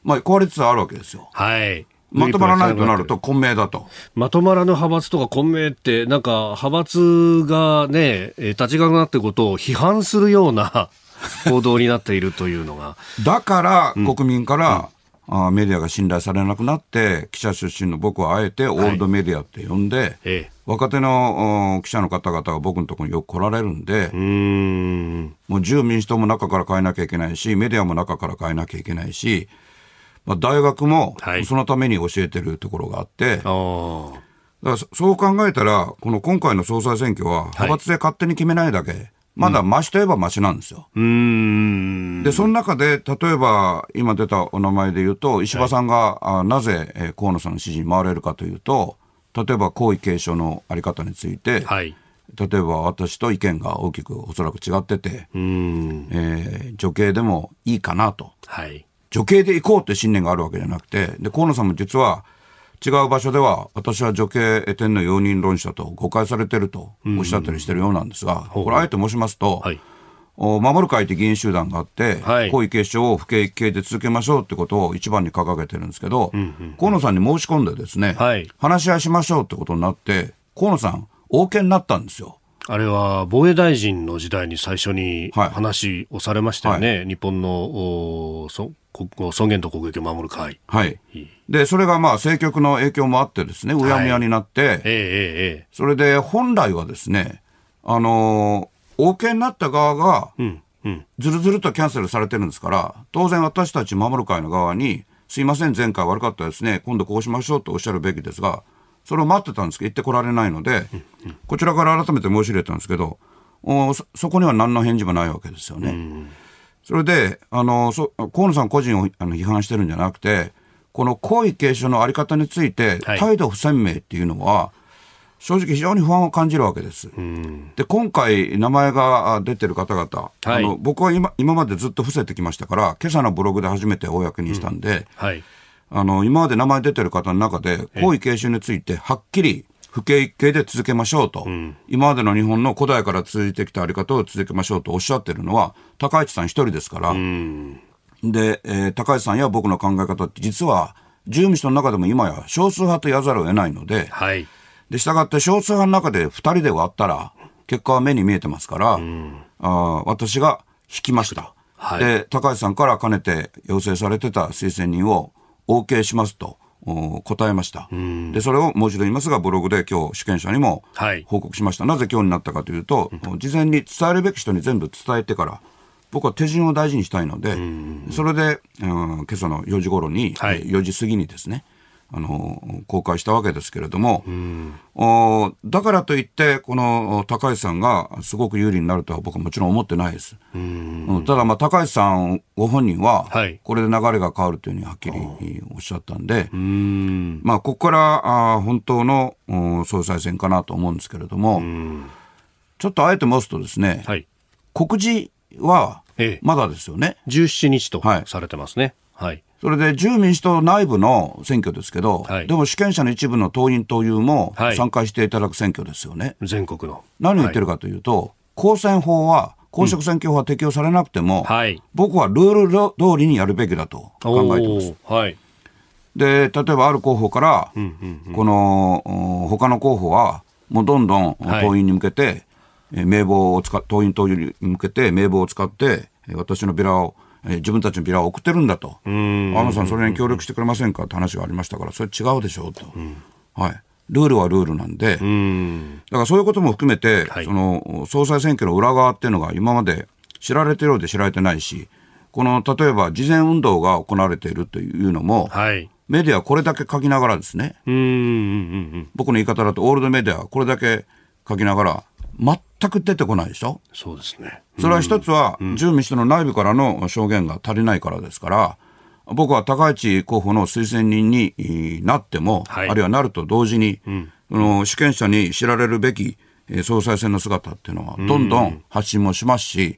まあ、壊れつつあるわけですよ。はい、まとまらないとなると混迷だと。まとまらぬ派閥とか混迷ってなんか派閥がね立ち上がってことを批判するような行動になっているというのがだから、うん、国民から、うん、あメディアが信頼されなくなって、記者出身の僕はあえてオールドメディアって呼んで、はい、ええ、若手の記者の方々が僕のところによく来られるんで、うーん、もう自由民主党も中から変えなきゃいけないし、メディアも中から変えなきゃいけないし、まあ、大学もそのために教えてるところがあって、はい、だからそう考えたらこの今回の総裁選挙は派閥で勝手に決めないだけ、はい、まだマシといえばマシなんですよ。うーん、でその中で例えば今出たお名前で言うと石破さんが、はい、なぜ河野さんの支持に回れるかというと、例えば皇位継承のあり方について、はい、例えば私と意見が大きくおそらく違ってて、うーん、えー、女系でもいいかなと、はい、女系で行こうって信念があるわけじゃなくて、で河野さんも実は違う場所では私は女系天皇容認論者と誤解されてるとおっしゃったりしてるようなんですが、これあえて申しますと、はい、守る会って議員集団があって、はい、皇位継承を不景気系で続けましょうってことを一番に掲げてるんですけど、うんうんうん、河野さんに申し込んでですね、はい、話し合いしましょうってことになって河野さん王権になったんですよ。あれは防衛大臣の時代に最初に話をされましたよね、はいはい、日本の尊厳と国益を守る会、はい、でそれがまあ政局の影響もあってですね、うやむやになって、はい、えーえー、それで本来はですね、あの王権になった側がずるずるとキャンセルされてるんですから、当然私たち守る会の側にすいません前回悪かったですね、今度こうしましょうとおっしゃるべきですが、それを待ってたんですけど言ってこられないので、こちらから改めて申し入れたんですけど、お そ, そこには何の返事もないわけですよね、うん。それであのそ河野さん個人をあの批判してるんじゃなくて、この皇位継承のあり方について態度不鮮明っていうのは、はい、正直非常に不安を感じるわけです、うん、で今回名前が出てる方々、はい、あの僕は 今, 今までずっと伏せてきましたから、今朝のブログで初めて公にしたんで、うん、はい、あの今まで名前出てる方の中で皇位継承についてはっきり不景気で続けましょうと、うん、今までの日本の古代から続いてきたあり方を続けましょうとおっしゃってるのは高市さん一人ですから、うん、で、えー、高市さんや僕の考え方って実は自由民主党の中でも今や少数派と言わざるを得ないので、はい、でしたがって少数派の中でふたりで割ったら結果は目に見えてますから、うん、あ私が引きました、はい、で高市さんからかねて要請されてた推薦人をOK しますと答えました。でそれをもう一度言いますが、ブログで今日主権者にも報告しました、はい、なぜ今日になったかというと、うん、事前に伝えるべき人に全部伝えてから、僕は手順を大事にしたいので、それで、うん、今朝のよじ頃に、はい、よじ過ぎにですね、あの公開したわけですけれども、うん、おだからといってこの高市さんがすごく有利になるとは僕はもちろん思ってないです、うん、ただまあ高市さんご本人はこれで流れが変わるというふうにはっきりおっしゃったんで、うん、まあ、ここからあ本当の総裁選かなと思うんですけれども、うん、ちょっとあえて申すとですね、はい、告示はええ、まだですよね。じゅうしちにちとされてますね。はいはい、それで自由民主党内部の選挙ですけど、はい、でも主権者の一部の党員党友も参加していただく選挙ですよね。はい、全国の。何を言ってるかというと、はい、公選法は公職選挙法は適用されなくても、うんはい、僕はルール通りにやるべきだと考えています。はい、で例えばある候補から、うんうんうん、この他の候補はもうどんどん党員に向けて、はい名簿を使党員党友に向けて名簿を使って私のビラを自分たちのビラを送ってるんだと安野さんそれに協力してくれませんかって話がありましたからそれ違うでしょうと、うんはい、ルールはルールなんでうんだからそういうことも含めて、はい、その総裁選挙の裏側っていうのが今まで知られてるようで知られてないしこの例えば事前運動が行われているというのも、はいメディアはこれだけ書きながらですねうんうんうん僕の言い方だとオールドメディアはこれだけ書きながら全く出てこないでしょ。そうですね。それは一つは、うん、自由民主党の内部からの証言が足りないからですから僕は高市候補の推薦人になっても、はい、あるいはなると同時に、うん、あの主権者に知られるべき総裁選の姿っていうのはどんどん発信もしますし、うん、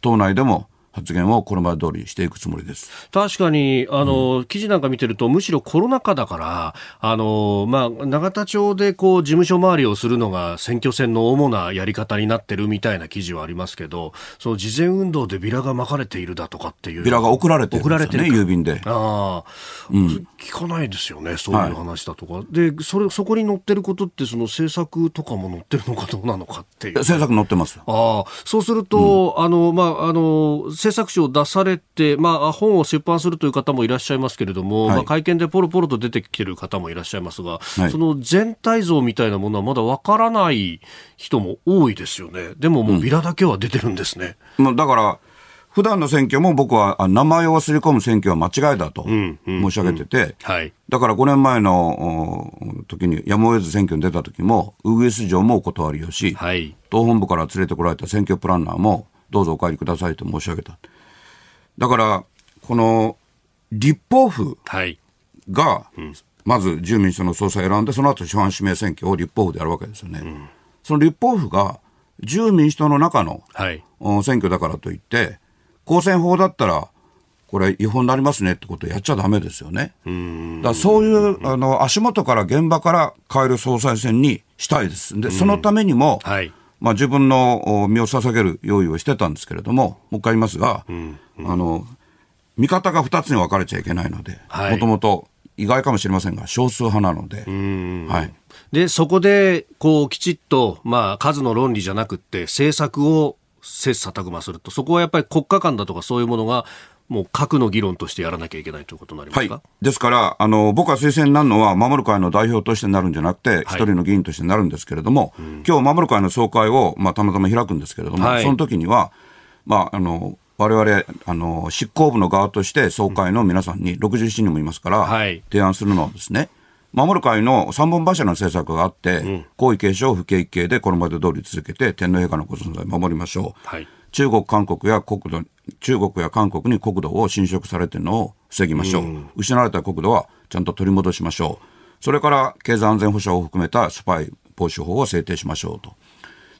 党内でも発言をこのまで通りしていくつもりです。確かにあの、うん、記事なんか見てるとむしろコロナ禍だからあの、まあ、永田町でこう事務所回りをするのが選挙戦の主なやり方になってるみたいな記事はありますけどその事前運動でビラが巻かれているだとかっていうビラが送られてるんですよね郵便であ、うん、聞かないですよねそういう話だとか、はい、でそれそこに載ってることってその政策とかも載ってるのかどうなのかっていう政策載ってますあそうすると、うん、あのまああの政策書を出されて、まあ、本を出版するという方もいらっしゃいますけれども、はいまあ、会見でポロポロと出てきている方もいらっしゃいますが、はい、その全体像みたいなものはまだわからない人も多いですよね。でももうビラだけは出てるんですね、うんまあ、だから普段の選挙も僕は名前をすり込む選挙は間違いだと申し上げてて、うんうんうんはい、だからごねんまえの時にやむを得ず選挙に出た時もウグイス嬢もお断りをし、はい、党本部から連れてこられた選挙プランナーもどうぞお帰りくださいと申し上げた。だからこの立法府がまず自由民主党の総裁を選んでその後首班指名選挙を立法府でやるわけですよね、うん、その立法府が自由民主党の中の選挙だからといって公選法だったらこれ違法になりますねってことをやっちゃダメですよね。うんだからそういうあの足元から現場から変える総裁選にしたいです。でそのためにも、うんはいまあ、自分の身を捧げる用意をしてたんですけれどももう一回言いますが、うんうん、あの見方がふたつに分かれちゃいけないのでもともと意外かもしれませんが少数派なので、うん、はいでそこでこうきちっと、まあ、数の論理じゃなくて政策を切磋琢磨するとそこはやっぱり国家間だとかそういうものがもう核の議論としてやらなきゃいけないということになりますか、はい、ですからあの僕は推薦になるのは守る会の代表としてなるんじゃなくて一、はい、人の議員としてなるんですけれども、うん、今日守る会の総会を、まあ、たまたま開くんですけれども、はい、その時には、まあ、あの我々あの執行部の側として総会の皆さんに、うん、ろくじゅうななにんもいますから、はい、提案するのはですね守る会のさんぼん柱の政策があって、うん、皇位継承父系一系でこれまで通り続けて天皇陛下のご存在を守りましょう、はい中国、韓国や国土、中国や韓国に国土を侵食されているのを防ぎましょう、うん、失われた国土はちゃんと取り戻しましょう。それから経済安全保障を含めたスパイ防止法を制定しましょうと。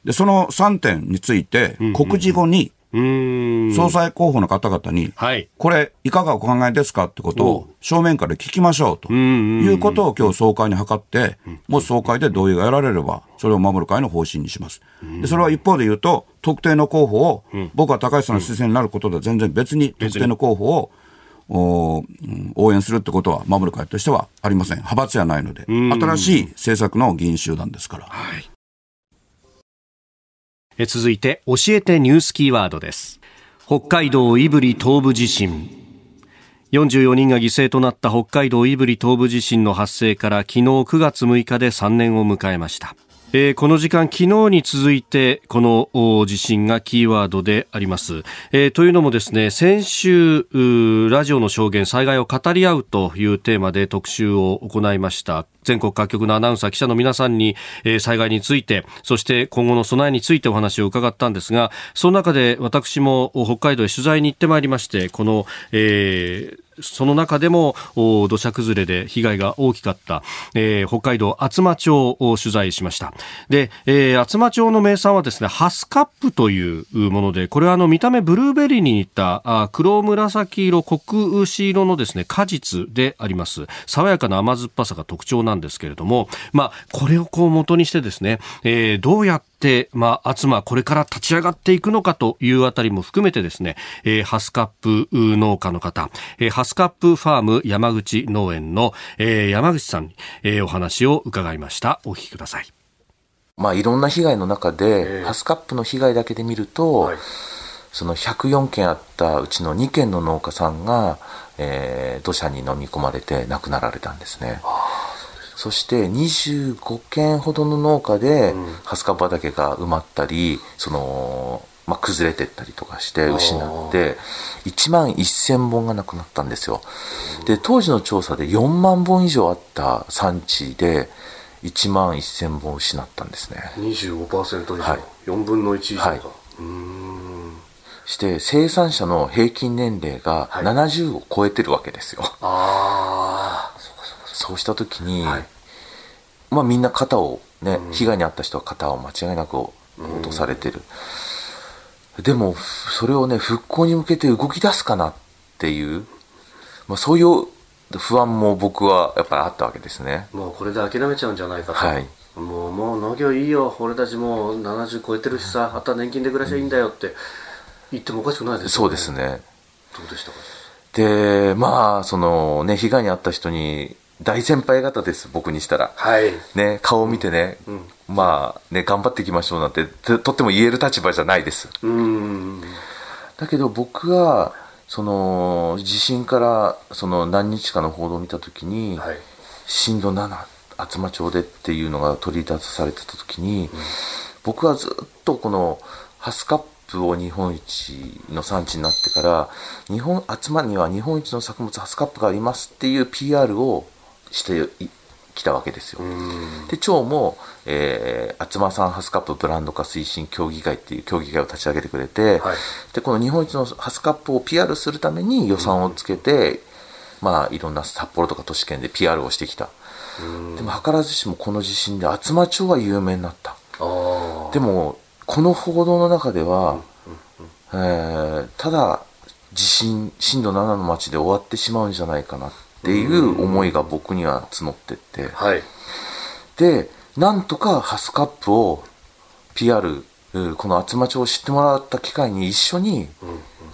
でそのさんてんについて、うんうん、告示後に総裁候補の方々に、はい、これいかがお考えですかってことを正面から聞きましょうということを今日総会に諮ってもう総会で同意が得られればそれを守る会の方針にします。でそれは一方で言うと特定の候補を僕は高市さんの推薦になることでは全然別に特定の候補を応援するってことは守る会としてはありません。派閥やないので新しい政策の議員集団ですから、はいえ続いて教えてニュースキーワードです。北海道胆振東部地震よんじゅうよにんが犠牲となった北海道胆振東部地震の発生から昨日くがつむいかでさんねんを迎えました、えー、この時間昨日に続いてこの地震がキーワードであります、えー、というのもですね先週ラジオの証言災害を語り合うというテーマで特集を行いました。全国各局のアナウンサー記者の皆さんに災害について、そして今後の備えについてお話を伺ったんですが、その中で私も北海道へ取材に行ってまいりまして、この、えーその中でも土砂崩れで被害が大きかった、えー、北海道厚真町を取材しました。で、えー、厚真町の名産はですね、ハスカップというもので、これはあの見た目ブルーベリーに似たあ黒紫色黒牛色のですね果実であります。爽やかな甘酸っぱさが特徴なんですけれども、まあ、これをこう元にしてですね、えー、どうやってで、まあ、厚真これから立ち上がっていくのかというあたりも含めてですね、えー、ハスカップ農家の方、えー、ハスカップファーム山口農園の、えー、山口さんに、えー、お話を伺いました。お聞きください。まあ、いろんな被害の中で、えー、ハスカップの被害だけで見ると、はい、そのひゃくよんけんあったうちのにけんの農家さんが、えー、土砂に飲み込まれて亡くなられたんですね。そしてにじゅうごけんほどの農家でハスカップ畑が埋まったり、そのまあ、崩れていったりとかして失っていちまんせんぼんがなくなったんですよ。で当時の調査でよんまんぼん以上あった産地でいちまんせんぼん失ったんですね。 にじゅうごパーセント 以上、はい、よんぶんのいち以上が、はい、うーん、して生産者の平均年齢がななじゅうを超えてるわけですよ、はい、ああ。そうしたときに、はい、まあ、みんな肩を、ね、うん、被害に遭った人は肩を間違いなく落とされてる、うん、でもそれを、ね、復興に向けて動き出すかなっていう、まあ、そういう不安も僕はやっぱりあったわけですね。もうこれで諦めちゃうんじゃないかと、はい、もう、もう農業いいよ、俺たちもうななじゅう超えてるしさ、あとは年金で暮らしゃいいんだよって言ってもおかしくないですよね。そうですね。どうでしたか。で、まあそのね、被害に遭った人に大先輩方です、僕にしたら、はい、ね、顔を見てね、うんうん、まあね、頑張っていきましょうなんて と, とっても言える立場じゃないです。うん、だけど僕はその地震からその何日かの報道を見た時に、はい、震度なな厚真町でっていうのが取り出されてた時に、うん、僕はずっとこのハスカップを日本一の産地になってから、日本厚真には日本一の作物ハスカップがありますっていう ピーアール をしてきたわけですよ。で町も、えー、厚真産ハスカップブランド化推進協議会っていう協議会を立ち上げてくれて、はい、でこの日本一のハスカップを ピーアール するために予算をつけて、まあ、いろんな札幌とか都市圏で ピーアール をしてきた。でも図らずしもこの地震で厚真町は有名になった。あ、でもこの報道の中では、うんうんうん、えー、ただ地震震度ななの町で終わってしまうんじゃないかなってっていう思いが僕には募ってって、はい、でなんとかハスカップを ピーアール、 この厚真町を知ってもらった機会に一緒に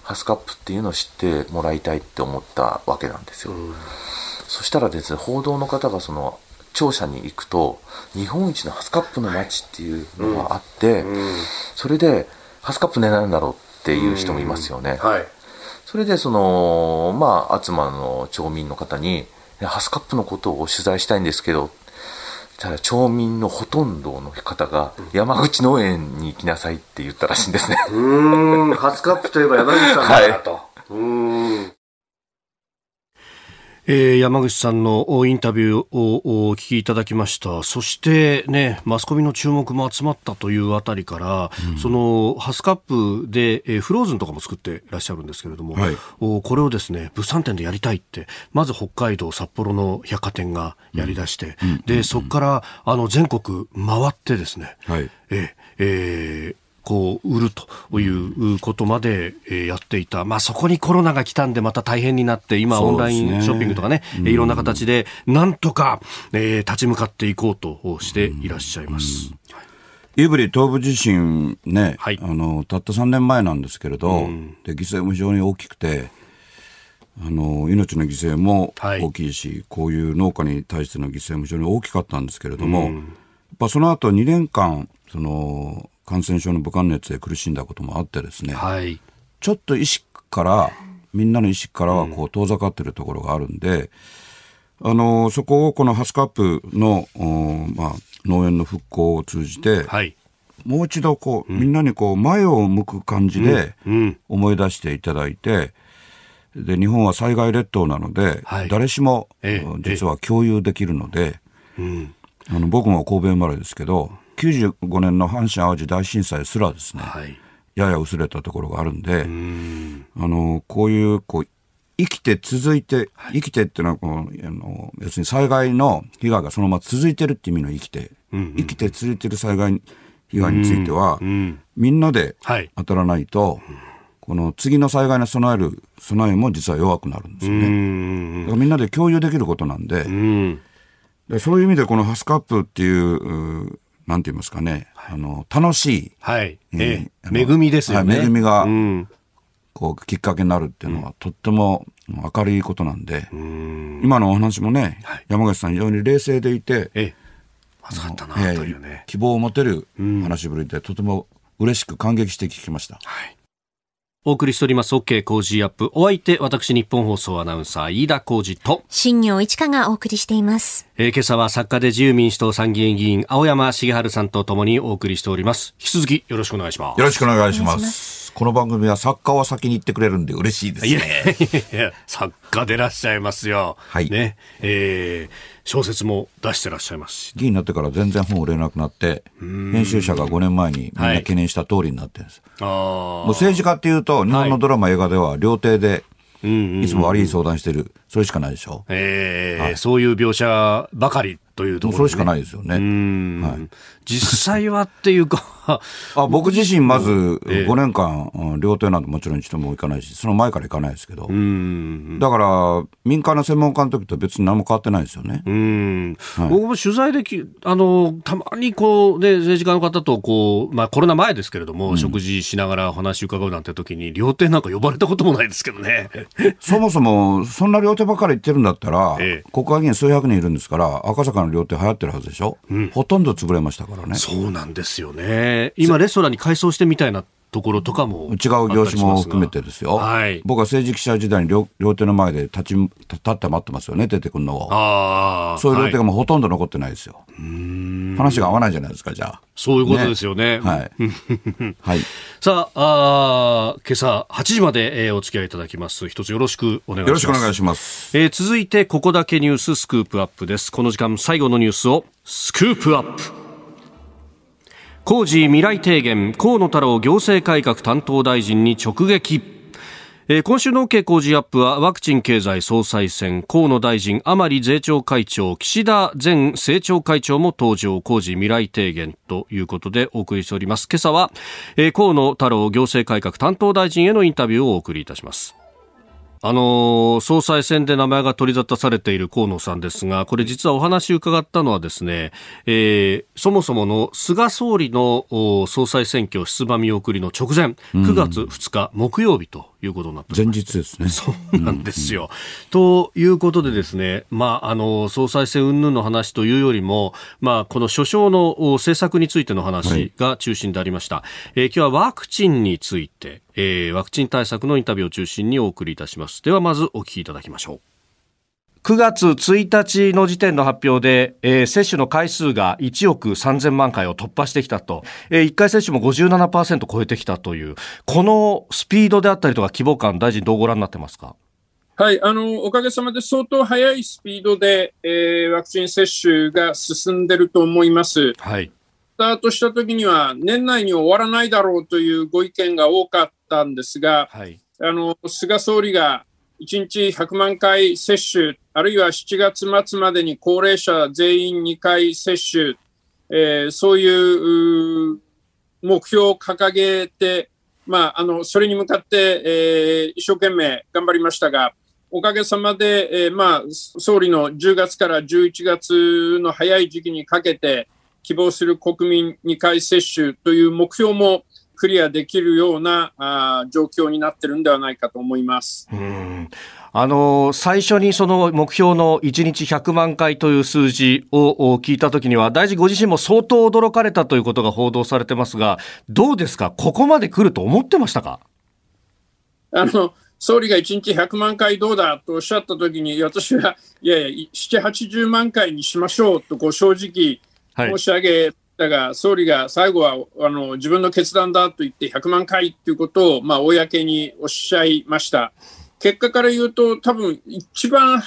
ハスカップっていうのを知ってもらいたいって思ったわけなんですよ、うん、そしたらですね、報道の方がその庁舎に行くと日本一のハスカップの町っていうのがあって、うんうん、それでハスカップね、なんだろうっていう人もいますよね、うん、はい、それでその、まあ、厚真の町民の方にハスカップのことを取材したいんですけど、ただ町民のほとんどの方が山口農園に行きなさいって言ったらしいんですね。うーん、ハスカップといえば山口さんだなと、はい、うーん、えー、山口さんのインタビューをお聞きいただきました。そして、ね、マスコミの注目も集まったというあたりから、うん、そのハスカップで、えー、フローズンとかも作ってらっしゃるんですけれども、はい、おこれをですね物産展でやりたいってまず北海道札幌の百貨店がやりだして、うん、で、うん、そこからあの全国回ってですね、はい、ええーこう売るということまでやっていた、まあ、そこにコロナが来たんでまた大変になって今オンラインショッピングとかね、うん、いろんな形でなんとか、えー、立ち向かっていこうとしていらっしゃいます、うん、胆振東部地震ね、はい、あのたったさんねんまえなんですけれど、うん、で犠牲も非常に大きくてあの命の犠牲も大きいし、はい、こういう農家に対しての犠牲も非常に大きかったんですけれども、うん、やっぱその後にねんかんその感染症の武漢熱で苦しんだこともあってですね、はい、ちょっと意識からみんなの意識からはこう遠ざかっているところがあるんで、うん、あのそこをこのハスカップの、まあ、農園の復興を通じて、はい、もう一度こう、うん、みんなにこう前を向く感じで思い出していただいて、で日本は災害列島なので、はい、誰しも、ええ、実は共有できるので、ええ、うん、あの僕も神戸生まれですけどきゅうじゅうごねんの阪神淡路大震災すらですね、はい、やや薄れたところがあるんで、うん、あのこういう、こう生きて続いて、生きてっていうのはこのあの要するに災害の被害がそのまま続いてるっていう意味の生きて、うんうん、生きて続いてる災害被害については、うんうん、みんなで当たらないと、はい、この次の災害に備える備えも実は弱くなるんですよね、うん、だからみんなで共有できることなんで、うん、でそういう意味でこのハスカップっていう、うなんて言いますかね、はい、あの楽しい、はいえーえー、恵みですよね、はい、恵みが、うんこうきっかけになるっていうのは、うん、とっても明るいことなんで、うーん今のお話もね、はい、山口さん非常に冷静でいて、ええ、まずかったなというね、ええ、希望を持てる話ぶりで、うん、とても嬉しく感激して聞きました、はい、お送りしております OK 工事アップ、お相手私日本放送アナウンサー飯田浩司と新業一華がお送りしています、えー、今朝は作家で自由民主党参議院議員青山茂春さんとともにお送りしております。引き続きよろしくお願いします。よろしくお願いします。この番組は作家は先に言ってくれるんで嬉しいですね。いやいやいや作家でらっしゃいますよ、はいねえー、小説も出してらっしゃいますし、議員になってから全然本売れなくなって、編集者がごねんまえにみんな懸念した通りになってるんです、はい、もう政治家っていうと日本のドラマ、はい、映画では料亭でいつも悪い相談してる、それしかないでしょ、えーはい、そういう描写ばかりというところ、ね、それしかないですよね、うん、はい、実際はっていうかあ僕自身まずごねんかん料亭なんてもちろん一度も行かないし、その前から行かないですけど、うんだから民間の専門家の時と別に何も変わってないですよね、うん、はい、僕も取材できあのたまにこう、ね、政治家の方とこう、まあ、コロナ前ですけれども、うん、食事しながらお話伺うなんて時に料亭なんか呼ばれたこともないですけどねそもそもそんな料亭ばっかり行ってるんだったら、ええ、国会議員数百人いるんですから、赤坂の料亭流行ってるはずでしょ、うん、ほとんど潰れましたからね。そうなんですよね。今レストランに改装してみたいなところとかも違う業種も含めてですよ、はい、僕は政治記者時代に 料, 料亭の前で立ち立って待ってますよね、出てくるのを。あそういう料亭がもうほとんど残ってないですよ、はい、話が合わないじゃないですか。じゃあそういうことですよね、ねはいはい、さあ、あ今朝はちじまで、えー、お付き合いいただきます。一つよろしくお願いします。よろしくお願いします、えー、続いてここだけニューススクープアップです。この時間最後のニュースをスクープアップ。工事未来提言、河野太郎行政改革担当大臣に直撃。えー、今週の OK 工事アップはワクチン経済総裁選、河野大臣、甘利税調会長、岸田前政調会長も登場、工事未来提言ということでお送りしております。今朝は、えー、河野太郎行政改革担当大臣へのインタビューをお送りいたします。あのー、総裁選で名前が取り沙汰されている河野さんですが、これ実はお話伺ったのはですね、えー、そもそもの菅総理の総裁選挙出馬見送りの直前、くがつふつか木曜日ということになっております。前日ですね。そうなんですよ、うんうん、ということでですね、まあ、あの総裁選云々の話というよりも、まあ、この所掌の政策についての話が中心でありました、はい。えー、今日はワクチンについて、えー、ワクチン対策のインタビューを中心にお送りいたします。ではまずお聞きいただきましょう。くがつついたちの時点の発表で、えー、接種の回数がいちおくさんぜんまんかいを突破してきたと、えー、いっかい接種も ごじゅうななパーセント 超えてきたという、このスピードであったりとか規模感、大臣どうご覧になってますか？はい、あのおかげさまで相当早いスピードで、えー、ワクチン接種が進んでると思います、はい。スタートした時には年内に終わらないだろうというご意見が多かったんですが、はい、あの菅総理がいちにちひゃくまんかい接種、あるいはしちがつまつまでに高齢者全員にかい接種、えー、そういう目標を掲げて、まあ、あのそれに向かって、えー、一生懸命頑張りましたが、おかげさまで、えーまあ、総理のじゅうがつからじゅういちがつの早い時期にかけて希望する国民にかい接種という目標もクリアできるようなあ状況になってるんではないかと思います。うん、あの最初にその目標のいちにちひゃくまんかいという数字を聞いたときには、大臣ご自身も相当驚かれたということが報道されてますが、どうですか、ここまで来ると思ってましたか？あの総理がいちにちひゃくまんかいどうだとおっしゃったときに、私はいやいやななじゅうはちじゅうまんかいにしましょうとこう正直申し上げたが、はい、総理が最後はあの自分の決断だと言ってひゃくまんかいということを、まあ、公におっしゃいました。結果から言うと、多分一番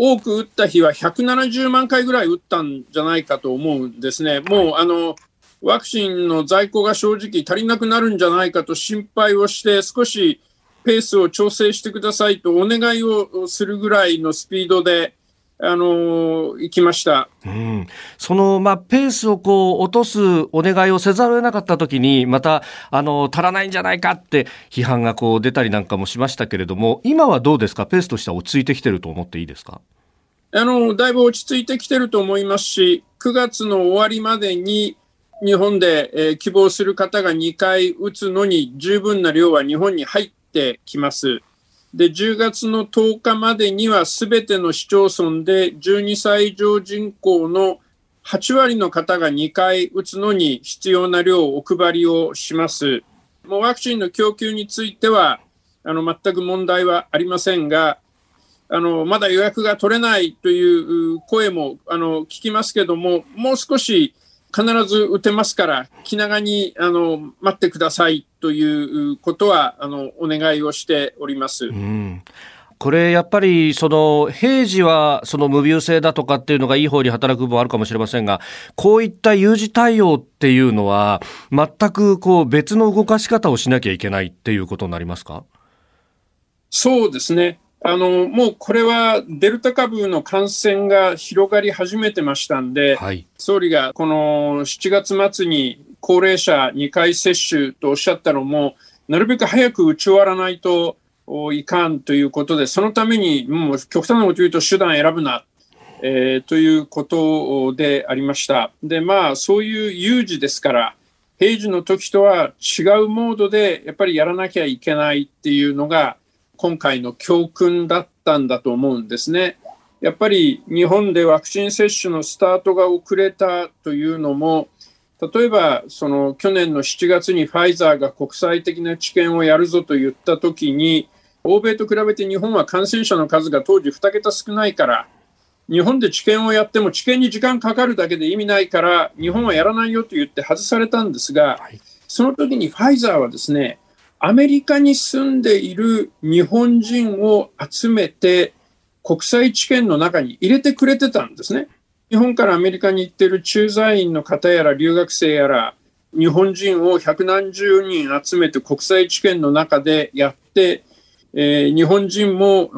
多く打った日はひゃくななじゅうまんかいぐらい打ったんじゃないかと思うんですね。もうあのワクチンの在庫が正直足りなくなるんじゃないかと心配をして少しペースを調整してくださいとお願いをするぐらいのスピードであの行きました、うん、その、まあ、ペースをこう落とすお願いをせざるを得なかったときにまたあの足らないんじゃないかって批判がこう出たりなんかもしましたけれども、今はどうですか？ペースとしては落ち着いてきてると思っていいですか？あのだいぶ落ち着いてきてると思いますし、くがつの終わりまでに日本で、えー、希望する方がにかい打つのに十分な量は日本に入ってきます。でじゅうがつのとおかまでにはすべての市町村でじゅうにさい以上人口のはちわりの方がにかい打つのに必要な量をお配りをします。もうワクチンの供給についてはあの全く問題はありませんが、あのまだ予約が取れないという声もあの聞きますけども、もう少し必ず打てますから気長にあの待ってくださいということはあのお願いをしております、うん、これやっぱりその平時はその無病性だとかっていうのがいい方に働く部分あるかもしれませんが、こういった有事対応っていうのは全くこう別の動かし方をしなきゃいけないっていうことになりますか？そうですね、あのもうこれはデルタ株の感染が広がり始めてましたんで、はい、総理がこのしちがつまつに高齢者にかい接種とおっしゃったのもなるべく早く打ち終わらないといかんということで、そのためにもう極端なこと言うと手段選ぶな、えー、ということでありました。で、まあ、そういう有事ですから平時の時とは違うモードでやっぱりやらなきゃいけないっていうのが今回の教訓だったんだと思うんですね。やっぱり日本でワクチン接種のスタートが遅れたというのも、例えばその去年のしちがつにファイザーが国際的な治験をやるぞと言ったときに、欧米と比べて日本は感染者の数が当時にけた少ないから、日本で治験をやっても治験に時間かかるだけで意味ないから、日本はやらないよと言って外されたんですが、その時にファイザーはですね、アメリカに住んでいる日本人を集めて国際治験の中に入れてくれてたんですね。日本からアメリカに行っている駐在員の方やら留学生やら日本人を百何十人集めて国際治験の中でやって、えー、日本人も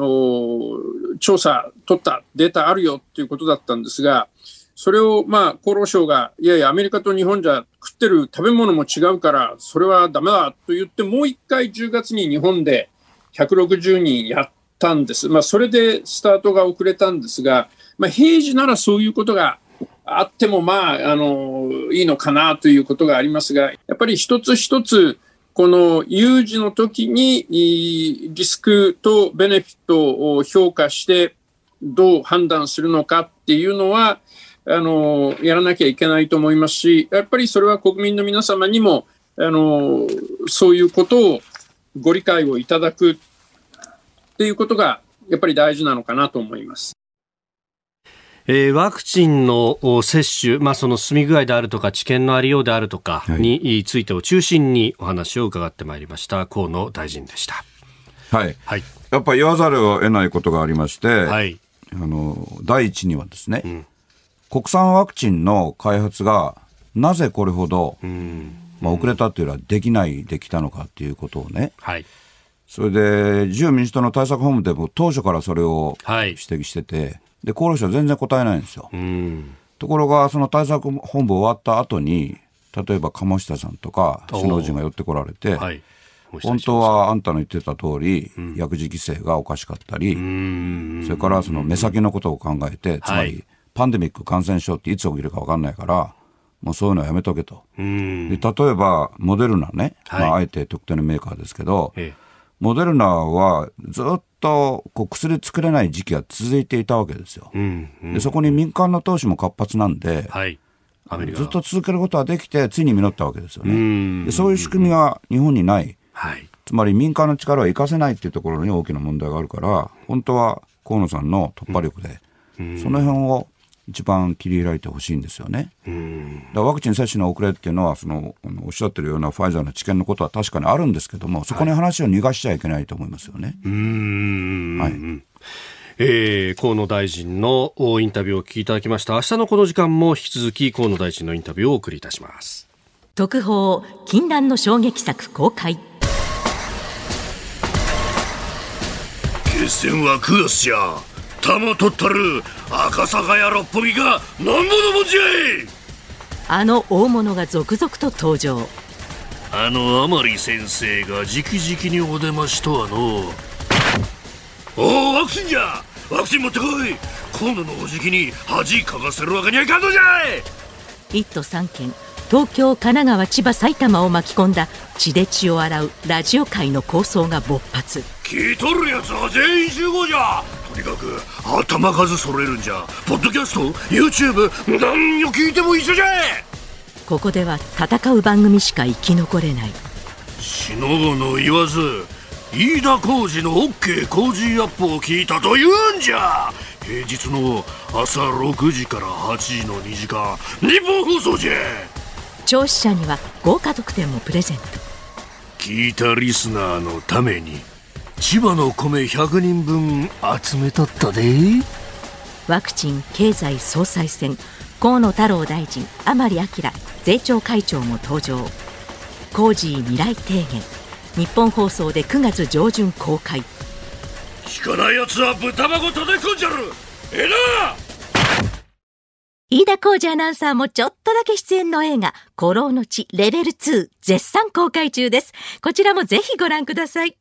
調査取ったデータあるよということだったんですが、それをまあ厚労省がいやいやアメリカと日本じゃ食ってる食べ物も違うからそれはダメだと言ってもう一回じゅうがつに日本でひゃくろくじゅうにんやったんです、まあ、それでスタートが遅れたんですが、まあ、平時ならそういうことがあってもまああのいいのかなということがありますが、やっぱり一つ一つこの有事の時にリスクとベネフィットを評価してどう判断するのかっていうのはあのやらなきゃいけないと思いますし、やっぱりそれは国民の皆様にもあのそういうことをご理解をいただくっていうことがやっぱり大事なのかなと思います。えー、ワクチンの接種、まあ、その進み具合であるとか治験のありようであるとかについてを中心にお話を伺ってまいりました。河野大臣でした。はいはい、やっぱり言わざるを得ないことがありまして、はい、あの第一にはですね、うん、国産ワクチンの開発がなぜこれほど、うんまあ、遅れたというのはできないできたのかということをね、はい、それで自由民主党の対策本部でも当初からそれを指摘してて、はい、で厚労省は全然答えないんですよ。うんところがその対策本部終わった後に例えば鴨下さんとか首脳陣が寄ってこられて、はい、本当はあんたの言ってた通り、うん、薬事規制がおかしかったり、うんそれからその目先のことを考えて、つまり、はい、パンデミック感染症っていつ起きるか分かんないからもうそういうのはやめとけと。うんで例えばモデルナね、はい、まあ、あえて特定のメーカーですけど、ええ、モデルナはずっとこう薬作れない時期が続いていたわけですよ、うんうん、でそこに民間の投資も活発なんで、はい、アメリカずっと続けることはできてついに実ったわけですよね。うんでそういう仕組みが日本にない、はい、つまり民間の力を生かせないっていうところに大きな問題があるから、本当は河野さんの突破力で、うん、その辺を一番切り開いてほしいんですよね。うんだワクチン接種の遅れっていうのはそのおっしゃってるようなファイザーの治験のことは確かにあるんですけども、そこに話を逃がしちゃいけないと思いますよね。はい、うんはいえー、河野大臣のインタビューをお聞きいただきました。明日のこの時間も引き続き河野大臣のインタビューをお送りいたします。特報、禁断の衝撃作公開。決戦はクロスじゃ。玉取ったる赤坂や六本木が何者もじゃい。あの大物が続々と登場。あの甘利先生が直々にお出ましとはの。おお、ワクチンじゃ。ワクチン持ってこい。今度のおじきに恥かかせるわけにはいかんのじゃい。一都三県、東京、神奈川、千葉、埼玉を巻き込んだ血で血を洗うラジオ界の抗争が勃発。聞いとるやつは全員集合じゃ。とにかく頭数揃えるんじゃ。ポッドキャスト、 YouTube、 何を聞いても一緒じゃ。ここでは戦う番組しか生き残れない。しのごの言わず、飯田浩司の OK 工事アップを聞いたというんじゃ。平日の朝ろくじからはちじのにじかん、日本放送じゃ。聴取者には豪華特典もプレゼント。聞いたリスナーのために千葉の米ひゃくにんぶん集めとったで。ワクチン、経済総裁選、河野太郎大臣、甘利明税調会長も登場。工事未来提言、日本放送でくがつ上旬公開。聞かないやつは豚まご叩き込んじゃる。えな飯田浩司アナウンサーもちょっとだけ出演の映画、孤狼の血レベルツー絶賛公開中です。こちらもぜひご覧ください。